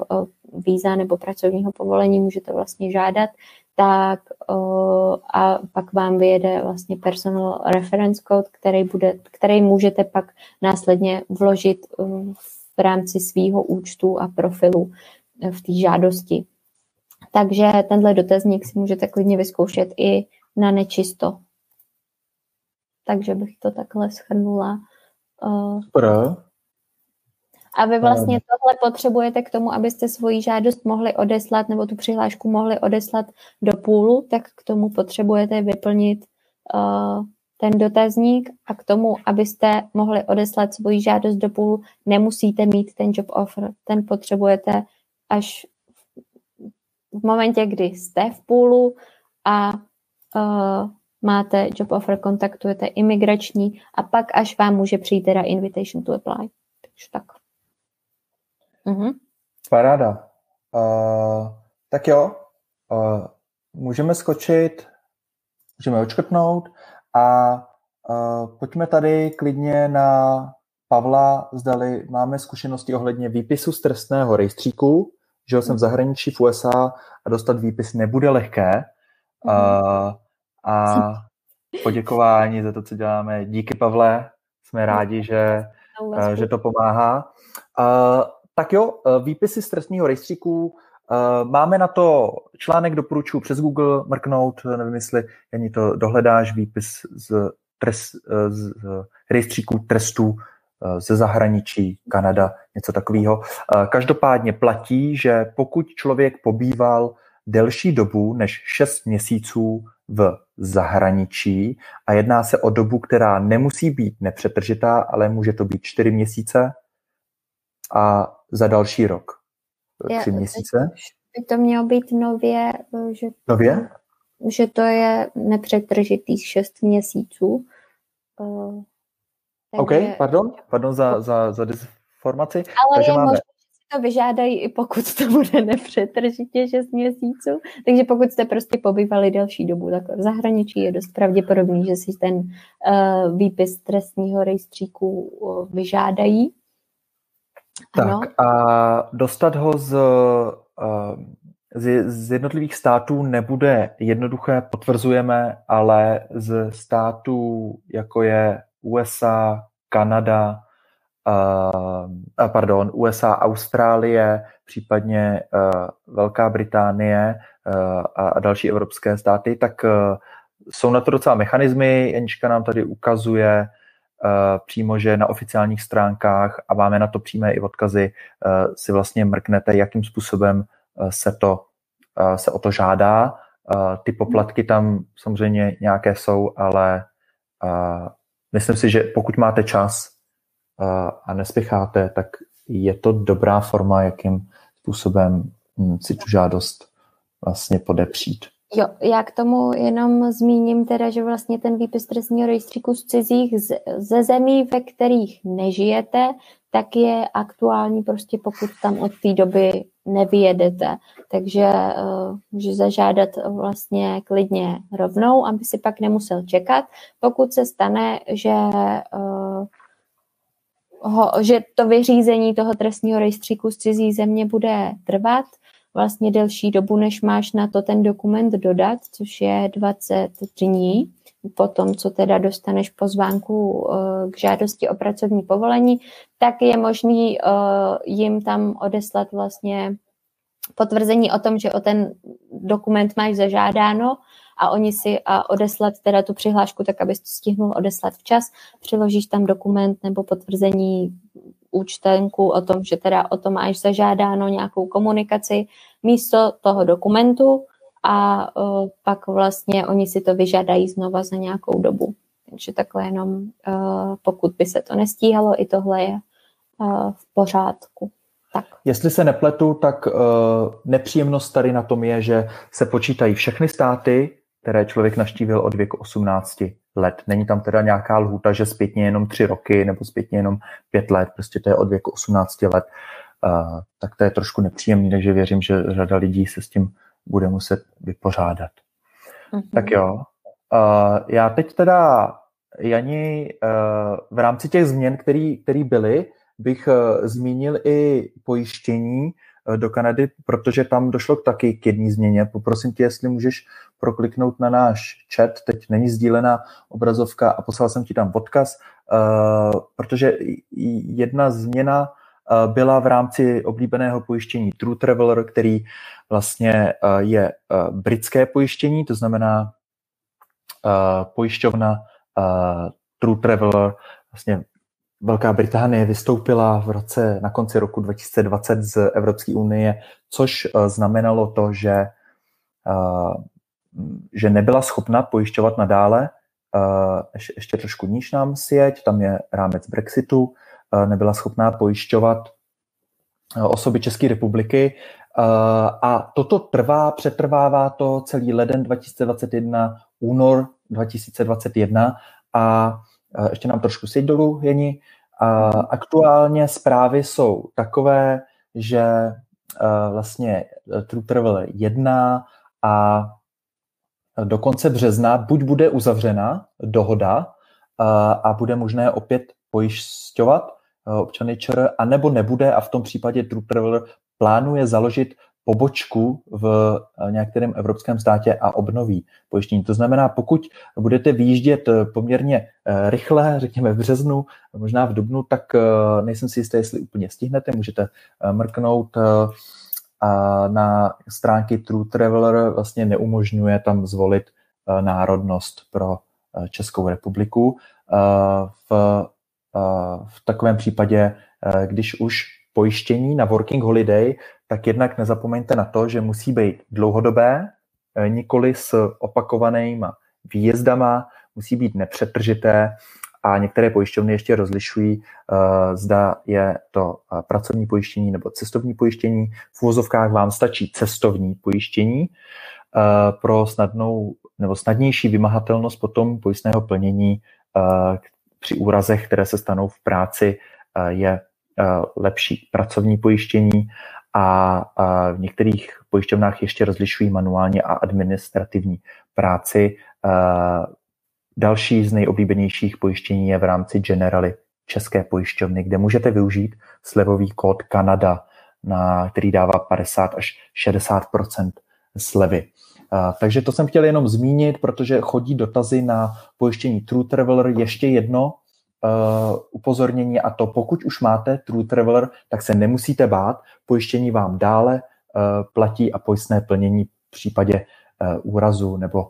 víza nebo pracovního povolení můžete vlastně žádat, tak a pak vám vyjede vlastně personal reference code, který můžete pak následně vložit v rámci svýho účtu a profilu v té žádosti. Takže tenhle dotazník si můžete klidně vyzkoušet i na nečisto. Takže bych to takhle shrnula. Super. A vy vlastně tohle potřebujete k tomu, abyste svoji žádost mohli odeslat, nebo tu přihlášku mohli odeslat do půlu, tak k tomu potřebujete vyplnit ten dotazník, a k tomu, abyste mohli odeslat svoji žádost do půlu, nemusíte mít ten job offer. Ten potřebujete až v momentě, kdy jste v půlu a máte job offer, kontaktujete imigrační, a pak až vám může přijít teda invitation to apply. Takže tak. Mhm. Paráda. Tak jo, můžeme skočit, můžeme odškrtnout a pojďme tady klidně na Pavla, zdali máme zkušenosti ohledně výpisu z trestného rejstříku. Žil jsem v zahraničí v USA a dostat výpis nebude lehké. A poděkování za to, co děláme. Díky, Pavle, jsme rádi, že to pomáhá. Tak jo, výpisy z trestního rejstříku Máme na to článek, doporučuji přes Google mrknout, nevím, jestli ani to dohledáš, výpis z rejstříku trestů ze zahraničí, Kanada, něco takového. Každopádně platí, že pokud člověk pobýval delší dobu než 6 měsíců v zahraničí a jedná se o dobu, která nemusí být nepřetržitá, ale může to být 4 měsíce a za další rok 3 měsíce. By to mělo být nově, že to je nepřetržitých 6 měsíců. Takže... OK, pardon za dezinformaci. Ale takže je možné, že to vyžádají, i pokud to bude nepřetržitě 6 měsíců. Takže pokud jste prostě pobývali delší dobu, tak v zahraničí je dost pravděpodobný, že si ten výpis trestního rejstříku vyžádají. Ano. Tak a dostat ho z jednotlivých států nebude jednoduché, potvrzujeme, ale z států, jako je USA, Kanada, USA, Austrálie, případně Velká Británie a další evropské státy, tak jsou na to docela mechanismy. Janička nám tady ukazuje přímo, že na oficiálních stránkách, a máme na to přímé i odkazy, si vlastně mrknete, jakým způsobem se o to žádá. Ty poplatky tam samozřejmě nějaké jsou, ale myslím si, že pokud máte čas a nespěcháte, tak je to dobrá forma, jakým způsobem si tu žádost vlastně podepřít. Jo, já k tomu jenom zmíním teda, že vlastně ten výpis trestního rejstříku z cizích ze zemí, ve kterých nežijete, tak je aktuální prostě pokud tam od té doby nevyjedete. Takže může zažádat vlastně klidně rovnou, aby si pak nemusel čekat. Pokud se stane, že to vyřízení toho trestního rejstříku z cizí země bude trvat vlastně delší dobu, než máš na to ten dokument dodat, což je 20 dní, potom, co teda dostaneš pozvánku k žádosti o pracovní povolení, tak je možný jim tam odeslat vlastně potvrzení o tom, že o ten dokument máš zažádáno, a oni si odeslat teda tu přihlášku tak, abys to stihnul odeslat včas, přiložíš tam dokument nebo potvrzení, účtenku o tom, že teda o to máš zažádáno, nějakou komunikaci místo toho dokumentu, a pak vlastně oni si to vyžádají znova za nějakou dobu. Takže takhle jenom, pokud by se to nestíhalo, i tohle je v pořádku. Tak. Jestli se nepletu, tak nepříjemnost tady na tom je, že se počítají všechny státy, které člověk navštívil od věku 18 let. Není tam teda nějaká lhůta, že zpětně jenom 3 roky nebo zpětně jenom 5 let, prostě to je od věku 18 let. Tak to je trošku nepříjemný, takže věřím, že řada lidí se s tím bude muset vypořádat. Mm-hmm. Tak jo. Já teď teda, Jani, v rámci těch změn, které byly, bych zmínil i pojištění do Kanady, protože tam došlo taky k jedné změně. Poprosím tě, jestli můžeš prokliknout na náš chat, teď není sdílená obrazovka a poslal jsem ti tam odkaz, protože jedna změna byla v rámci oblíbeného pojištění True Traveler, který vlastně je britské pojištění, to znamená pojišťovna True Traveler vlastně Velká Británie vystoupila na konci roku 2020 z Evropské unie, což znamenalo to, že nebyla schopna pojišťovat nadále, ještě trošku níž nám sjeď, tam je rámec Brexitu, nebyla schopná pojišťovat osoby České republiky, a toto přetrvává to celý leden 2021, únor 2021 a ještě nám trošku sjeď dolů, Jeni. Aktuálně zprávy jsou takové, že vlastně True Traveler 1 a do konce března buď bude uzavřena dohoda a bude možné opět pojišťovat občany ČR, anebo nebude, a v tom případě True Traveler plánuje založit pobočku v nějakém evropském státě a obnoví pojištění. To znamená, pokud budete vyjíždět poměrně rychle, řekněme v březnu, možná v dubnu, tak nejsem si jistý, jestli úplně stihnete, můžete mrknout a na stránky True Traveler vlastně neumožňuje tam zvolit národnost pro Českou republiku. V takovém případě, když už pojištění na Working Holiday, tak jednak nezapomeňte na to, že musí být dlouhodobé, nikoli s opakovanýma výjezdama, musí být nepřetržité a některé pojišťovny ještě rozlišují, zda je to pracovní pojištění nebo cestovní pojištění. V uvozovkách vám stačí cestovní pojištění pro snadnou nebo snadnější vymahatelnost potom pojistného plnění při úrazech, které se stanou v práci, je lepší pracovní pojištění a v některých pojišťovnách ještě rozlišují manuální a administrativní práci. Další z nejoblíbenějších pojištění je v rámci Generali České pojišťovny, kde můžete využít slevový kód Kanada, na který dává 50 až 60% slevy. Takže to jsem chtěl jenom zmínit, protože chodí dotazy na pojištění True Traveler. Ještě jedno upozornění, a to pokud už máte True Traveler, tak se nemusíte bát, pojištění vám dále platí a pojistné plnění v případě úrazu nebo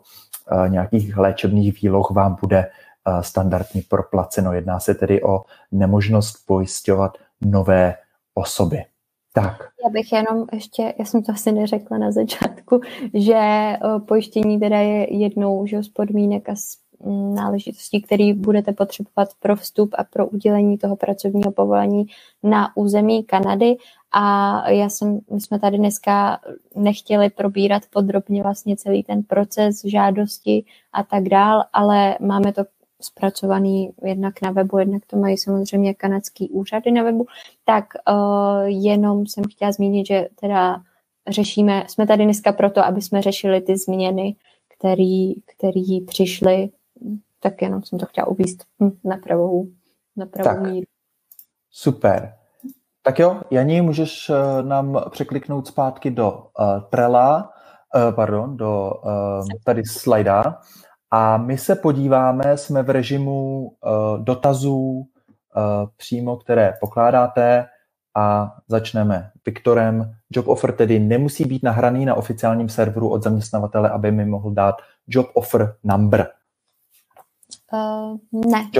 nějakých léčebných výloh vám bude standardně proplaceno. Jedná se tedy o nemožnost pojišťovat nové osoby. Tak. Já bych jenom ještě, já jsem to asi neřekla na začátku, že pojištění teda je jednou z podmínek a náležitostí, které budete potřebovat pro vstup a pro udělení toho pracovního povolení na území Kanady. A my jsme tady dneska nechtěli probírat podrobně vlastně celý ten proces žádosti a tak dál, ale máme to zpracovaný jednak na webu, jednak to mají samozřejmě kanadský úřady na webu, tak jenom jsem chtěla zmínit, že teda jsme tady dneska proto, aby jsme řešili ty změny, které přišly, tak jenom jsem to chtěla uvést na pravou míru. Super. Tak jo, Jani, můžeš nám překliknout zpátky do tady slida. A my se podíváme, jsme v režimu dotazů přímo, které pokládáte, a začneme Viktorem. Job offer tedy nemusí být nahraný na oficiálním serveru od zaměstnavatele, aby mi mohl dát job offer number. Ne.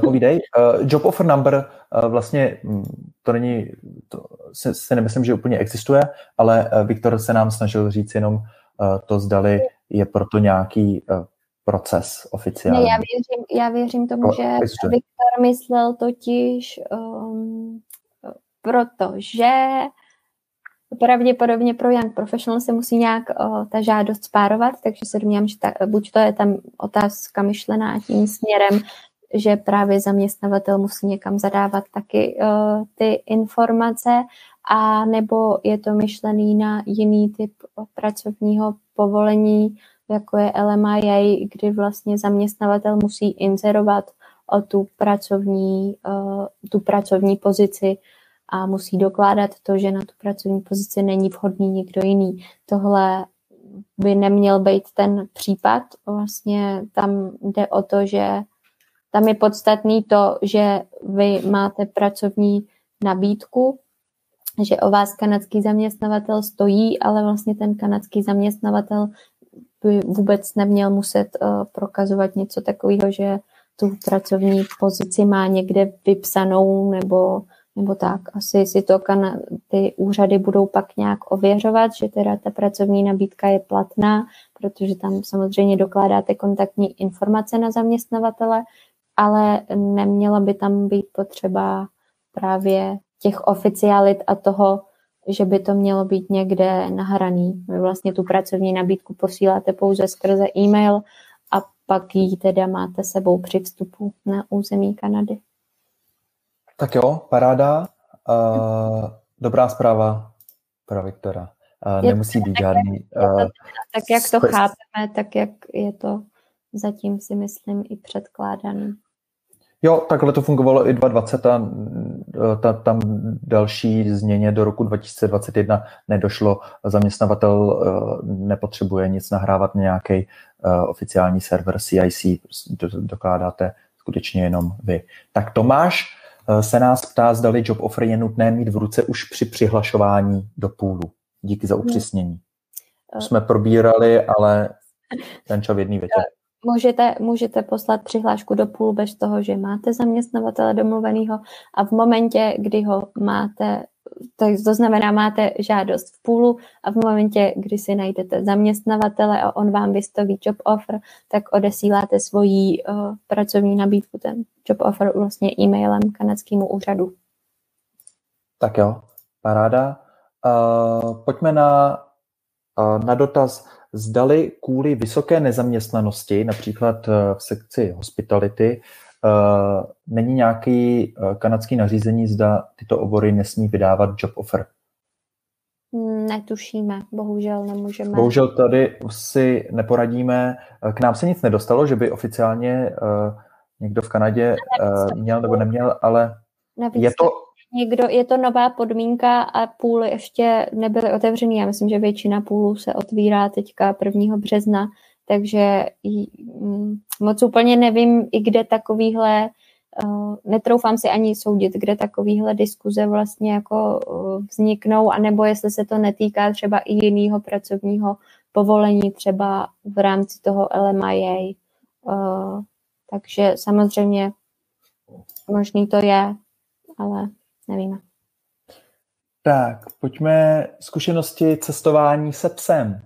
Povídej. Job offer number vlastně to není, to si nemyslím, že úplně existuje, ale Viktor se nám snažil říct jenom to, zdali je proto nějaký proces oficiální. Ne, já věřím tomu, že existuje. Viktor myslel totiž protože pravděpodobně pro Young Professional se musí nějak ta žádost spárovat, takže se domnívám, že buď to je tam otázka myšlená tím směrem, že právě zaměstnavatel musí někam zadávat taky ty informace, a nebo je to myšlený na jiný typ pracovního povolení, jako je LMIA, kdy vlastně zaměstnavatel musí inzerovat o tu pracovní pozici a musí dokládat to, že na tu pracovní pozici není vhodný někdo jiný. Tohle by neměl být ten případ. Vlastně tam jde o to, že tam je podstatný to, že vy máte pracovní nabídku, že o vás kanadský zaměstnavatel stojí, ale vlastně ten kanadský zaměstnavatel by vůbec neměl muset prokazovat něco takového, že tu pracovní pozici má někde vypsanou nebo tak. Asi si to ty úřady budou pak nějak ověřovat, že teda ta pracovní nabídka je platná, protože tam samozřejmě dokládáte kontaktní informace na zaměstnavatele, ale neměla by tam být potřeba právě těch oficialit a toho, že by to mělo být někde nahraný. Vy vlastně tu pracovní nabídku posíláte pouze skrze e-mail a pak ji teda máte sebou při vstupu na území Kanady. Tak jo, paráda. Dobrá zpráva pro Viktora. Nemusí být žádný... Tak jak to chápeme, tak jak je to zatím, si myslím, i předkládaný. Jo, takhle to fungovalo i 2020 a tam další změně do roku 2021 nedošlo. Zaměstnavatel nepotřebuje nic nahrávat na nějaký oficiální server CIC, dokládáte skutečně jenom vy. Tak Tomáš, se nás ptá, zdali job offer je nutné mít v ruce už při přihlašování do půlu. Díky za upřesnění. Jsme probírali, ale ten čas v jedný větě. Můžete poslat přihlášku do půl bez toho, že máte zaměstnavatele domluvenýho, a v momentě, kdy ho máte, to znamená, máte žádost v půlu, a v momentě, kdy si najdete zaměstnavatele a on vám vystaví job offer, tak odesíláte svoji pracovní nabídku, ten job offer vlastně e-mailem kanadskému úřadu. Tak jo, paráda. Pojďme na dotaz, zdali kvůli vysoké nezaměstnanosti, například v sekci hospitality, není nějaký kanadský nařízení, zda tyto obory nesmí vydávat job offer? Netušíme, bohužel nemůžeme. Bohužel tady si neporadíme. K nám se nic nedostalo, že by oficiálně někdo v Kanadě měl nebo neměl, ale je to... je to nová podmínka a půly ještě nebyly otevřený. Já myslím, že většina půlů se otvírá teďka 1. března, takže moc úplně nevím, i kde takovýhle, netroufám si ani soudit, kde takovýhle diskuze vlastně jako vzniknou, anebo jestli se to netýká třeba i jiného pracovního povolení, třeba v rámci toho LMIA. Takže samozřejmě možný to je, ale... nevíme. Tak, pojďme zkušenosti cestování se psem.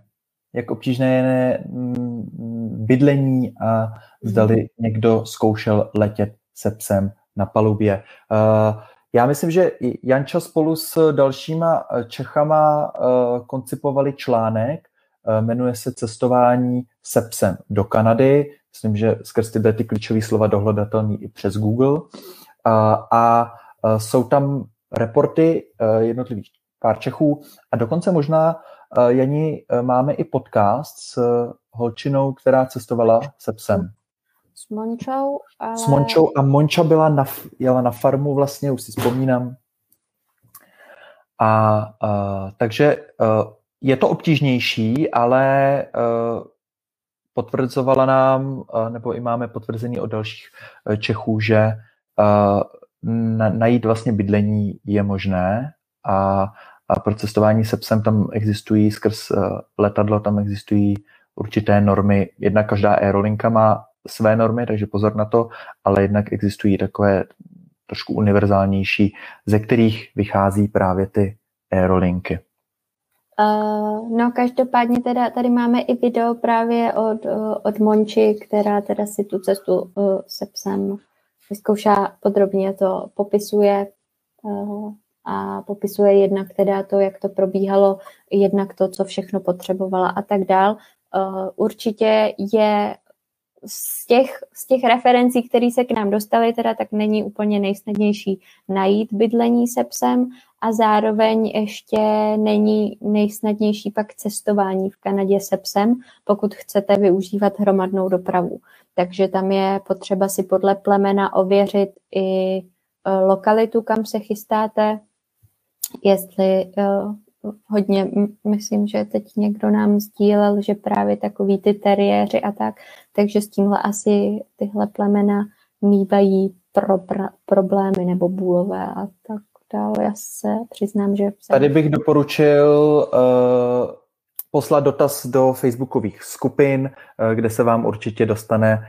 Jak obtížné je bydlení a zdali někdo zkoušel letět se psem na palubě. Já myslím, že Janča spolu s dalšíma Čechama koncipovali článek, jmenuje se Cestování se psem do Kanady. Myslím, že skrz ty klíčové slova dohledatelný i přes Google. A jsou tam reporty jednotlivých pár Čechů a dokonce možná, Jani, máme i podcast s holčinou, která cestovala se psem. S Mončou. Ale... s Mončou, a Monča jela na farmu vlastně, už si vzpomínám. A takže je to obtížnější, ale potvrzovala nám, nebo i máme potvrzení od dalších Čechů, že najít vlastně bydlení je možné, a pro cestování se psem tam existují skrz letadlo, tam existují určité normy. Jednak každá aerolinka má své normy, takže pozor na to, ale jednak existují takové trošku univerzálnější, ze kterých vychází právě ty aerolinky. No každopádně teda tady máme i video právě od Monči, která teda si tu cestu se psem vyzkoušá podrobně, to popisuje, a popisuje jednak teda to, jak to probíhalo, jednak to, co všechno potřebovala a tak dál. Určitě je z těch referencí, které se k nám dostaly, teda tak není úplně nejsnadnější najít bydlení se psem, a zároveň ještě není nejsnadnější pak cestování v Kanadě se psem, pokud chcete využívat hromadnou dopravu. Takže tam je potřeba si podle plemena ověřit i lokalitu, kam se chystáte, jestli... hodně, myslím, že teď někdo nám sdílel, že právě takový ty teriéři a tak, takže s tímhle asi tyhle plemena mývají problémy, nebo bůlové a tak dále. Já se přiznám, že... Tady bych doporučil poslat dotaz do facebookových skupin, kde se vám určitě dostane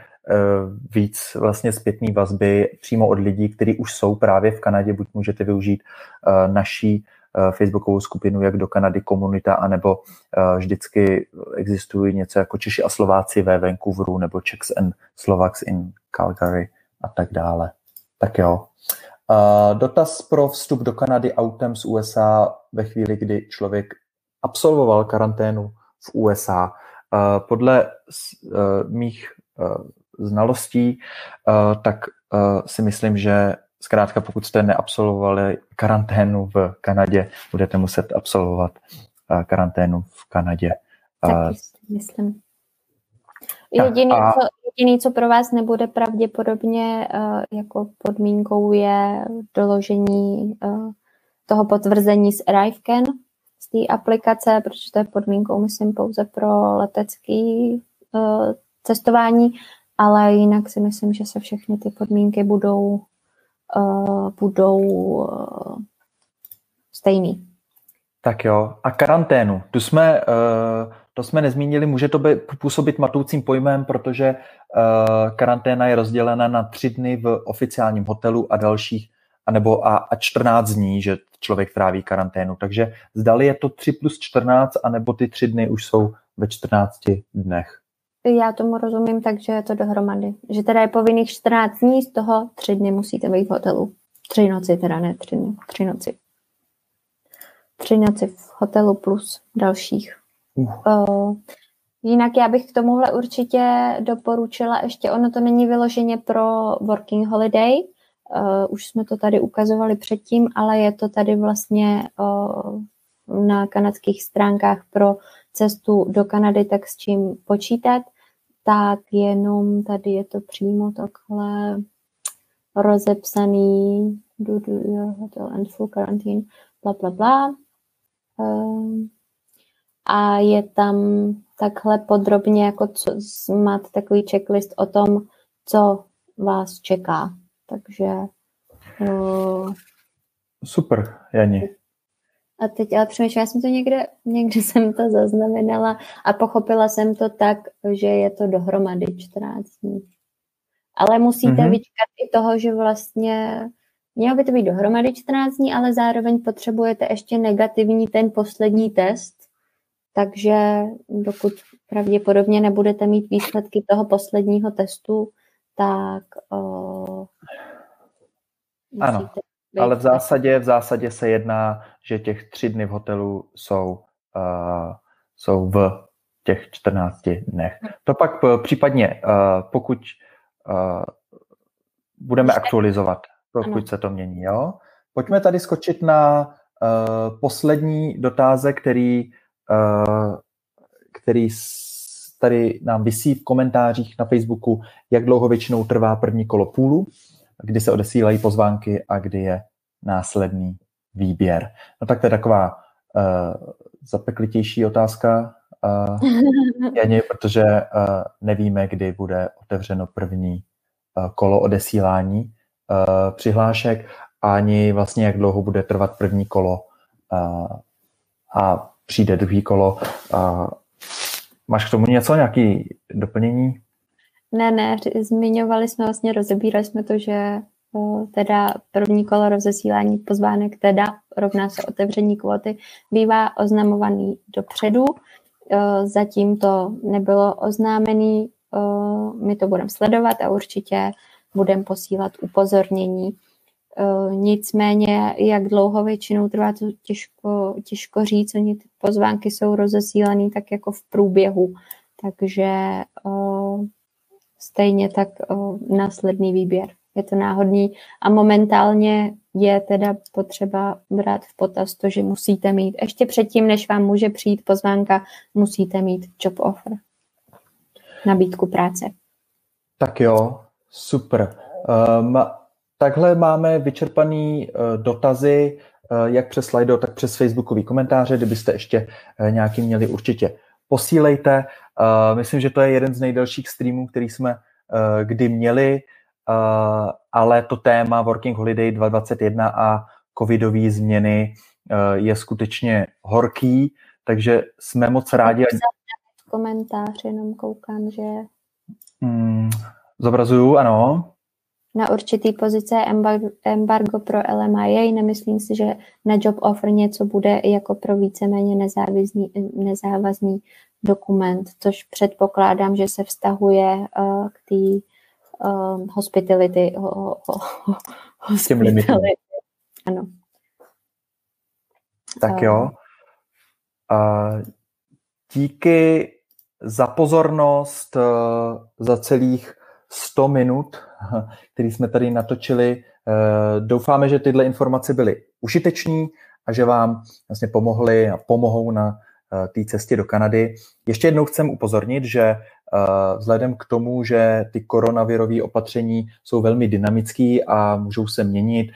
víc vlastně zpětné vazby přímo od lidí, kteří už jsou právě v Kanadě, buď můžete využít naší facebookovou skupinu Jak do Kanady komunita, anebo vždycky existují něco jako Češi a Slováci ve Vancouveru, nebo Czechs and Slovaks in Calgary a tak dále. Tak jo. Dotaz pro vstup do Kanady autem z USA ve chvíli, kdy člověk absolvoval karanténu v USA. Podle mých znalostí, tak si myslím, že zkrátka, pokud jste neabsolvovali karanténu v Kanadě, budete muset absolvovat karanténu v Kanadě. Tak myslím. Jediný, co pro vás nebude pravděpodobně jako podmínkou, je doložení toho potvrzení z ArriveCAN, z té aplikace, protože to je podmínkou, myslím, pouze pro letecké cestování, ale jinak si myslím, že se všechny ty podmínky budou budou stejný. Tak jo. A karanténu. To jsme nezmínili, může to působit matoucím pojmem, protože karanténa je rozdělena na 3 dny v oficiálním hotelu a dalších, anebo a 14 dní, že člověk tráví karanténu. Takže zdali je to 3 + 14, anebo ty 3 dny už jsou ve 14 dnech. Já tomu rozumím, takže je to dohromady. Že teda je povinných 14 dní, z toho 3 dny musíte být v hotelu. 3 noci teda, ne 3 dny, 3 noci. 3 noci v hotelu plus dalších. Jinak já bych k tomuhle určitě doporučila ještě, ono to není vyloženě pro Working Holiday, už jsme to tady ukazovali předtím, ale je to tady vlastně na kanadských stránkách pro cestu do Kanady, tak s čím počítat, tak jenom tady je to přímo takhle rozepsaný hotel and full quarantine, bla, bla, bla. A je tam takhle podrobně, jako co, máte takový checklist o tom, co vás čeká. Takže... Super, Jani. A teď, ale přemýšlím, já jsem to někde jsem to zaznamenala a pochopila jsem to tak, že je to dohromady 14 dní. Ale musíte vyčkat i toho, že vlastně mělo by to být dohromady 14 dní, ale zároveň potřebujete ještě negativní ten poslední test, takže dokud pravděpodobně nebudete mít výsledky toho posledního testu, tak ano, ale v zásadě se jedná, že těch 3 dny v hotelu jsou v těch 14 dnech. To pak případně, pokud budeme aktualizovat, pokud se to mění. Jo? Pojďme tady skočit na poslední dotazek, který tady nám visí v komentářích na Facebooku, jak dlouho většinou trvá první kolo půlu, kdy se odesílají pozvánky a kdy je následný výběr. No tak to je taková zapeklitější otázka, Janě, protože nevíme, kdy bude otevřeno první kolo odesílání přihlášek, ani vlastně jak dlouho bude trvat první kolo a přijde druhý kolo. Máš k tomu něco, nějaké doplnění? Ne, zmiňovali jsme vlastně, rozebírali jsme to, že teda první kolo rozesílání pozvánek, teda rovná se otevření kvóty, bývá oznamovaný dopředu. Zatím to nebylo oznámený, my to budeme sledovat a určitě budeme posílat upozornění. Nicméně, jak dlouho většinou trvá, to těžko říct, oni ty pozvánky jsou rozesílané tak jako v průběhu, takže stejně tak následný výběr. Je to náhodný a momentálně je teda potřeba brát v potaz to, že musíte mít, ještě předtím, než vám může přijít pozvánka, musíte mít job offer, nabídku práce. Tak jo, super. Takhle máme vyčerpaný dotazy, jak přes Slido, tak přes facebookový komentáře. Kdybyste ještě nějaký měli, určitě posílejte. Myslím, že to je jeden z nejdelších streamů, který jsme kdy měli, ale to téma Working Holiday 2021 a covidové změny je skutečně horký, takže jsme moc rádi. Komentář, jenom koukám, že... Zobrazuju, ano. Na určitý pozice embargo pro LMIA, nemyslím si, že na job offer něco bude jako pro víceméně nezávazný dokument, což předpokládám, že se vztahuje k té hospitality. Ano. Tak jo. Díky za pozornost, za celých 100 minut, který jsme tady natočili. Doufáme, že tyhle informace byly užiteční a že vám vlastně pomohly a pomohou na té cestě do Kanady. Ještě jednou chcem upozornit, že vzhledem k tomu, že ty koronavirové opatření jsou velmi dynamický a můžou se měnit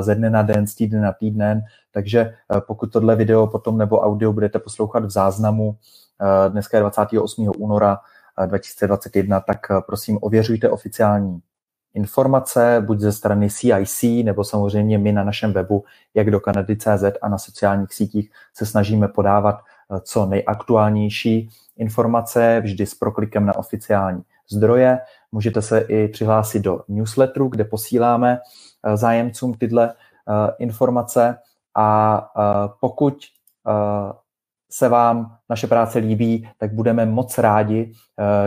ze dne na den, z týdne na týden, takže pokud tohle video potom nebo audio budete poslouchat v záznamu, dneska je 28. února 2021, tak prosím ověřujte oficiální informace, buď ze strany CIC, nebo samozřejmě my na našem webu jak do Kanady.cz a na sociálních sítích se snažíme podávat co nejaktuálnější informace, vždy s proklikem na oficiální zdroje. Můžete se i přihlásit do newsletteru, kde posíláme zájemcům tyhle informace, a pokud se vám naše práce líbí, tak budeme moc rádi,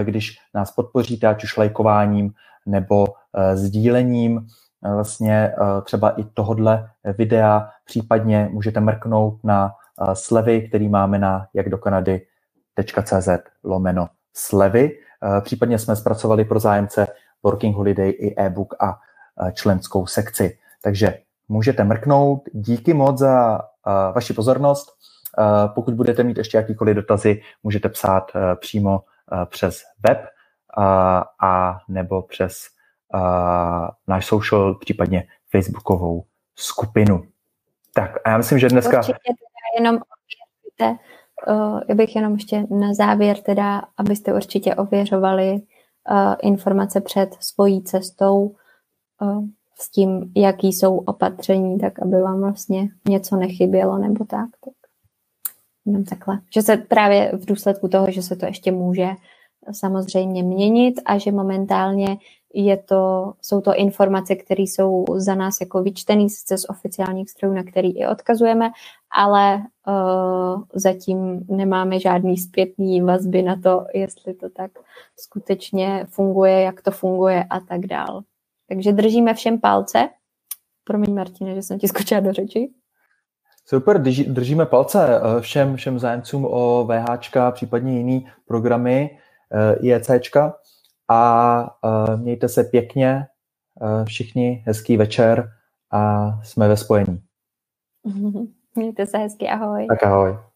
když nás podpoříte, ať už lajkováním nebo sdílením vlastně třeba i tohodle videa, případně můžete mrknout na slevy, který máme na jakdokanady.cz/slevy. Případně jsme zpracovali pro zájemce Working Holiday i e-book a členskou sekci. Takže můžete mrknout. Díky moc za vaši pozornost. Pokud budete mít ještě jakýkoliv dotazy, můžete psát přímo přes web a nebo přes náš social, případně facebookovou skupinu. Tak a já myslím, že dneska... Určitě teda jenom ověřujte, já bych jenom ještě na závěr teda, abyste určitě ověřovali informace před svojí cestou s tím, jaký jsou opatření, tak aby vám vlastně něco nechybělo nebo tak. Jenom takhle. Že se právě v důsledku toho, že se to ještě může samozřejmě měnit a že momentálně jsou to informace, které jsou za nás jako vyčtené sice z oficiálních strojů, na který i odkazujeme, ale zatím nemáme žádný zpětný vazby na to, jestli to tak skutečně funguje, jak to funguje a tak dál. Takže držíme všem palce. Promiň, Martine, že jsem ti skočila do řeči. Super, držíme palce všem zájemcům o VHčka, případně jiný programy IECčka, a mějte se pěkně všichni, hezký večer a jsme ve spojení. Mějte se hezky, ahoj. Tak ahoj.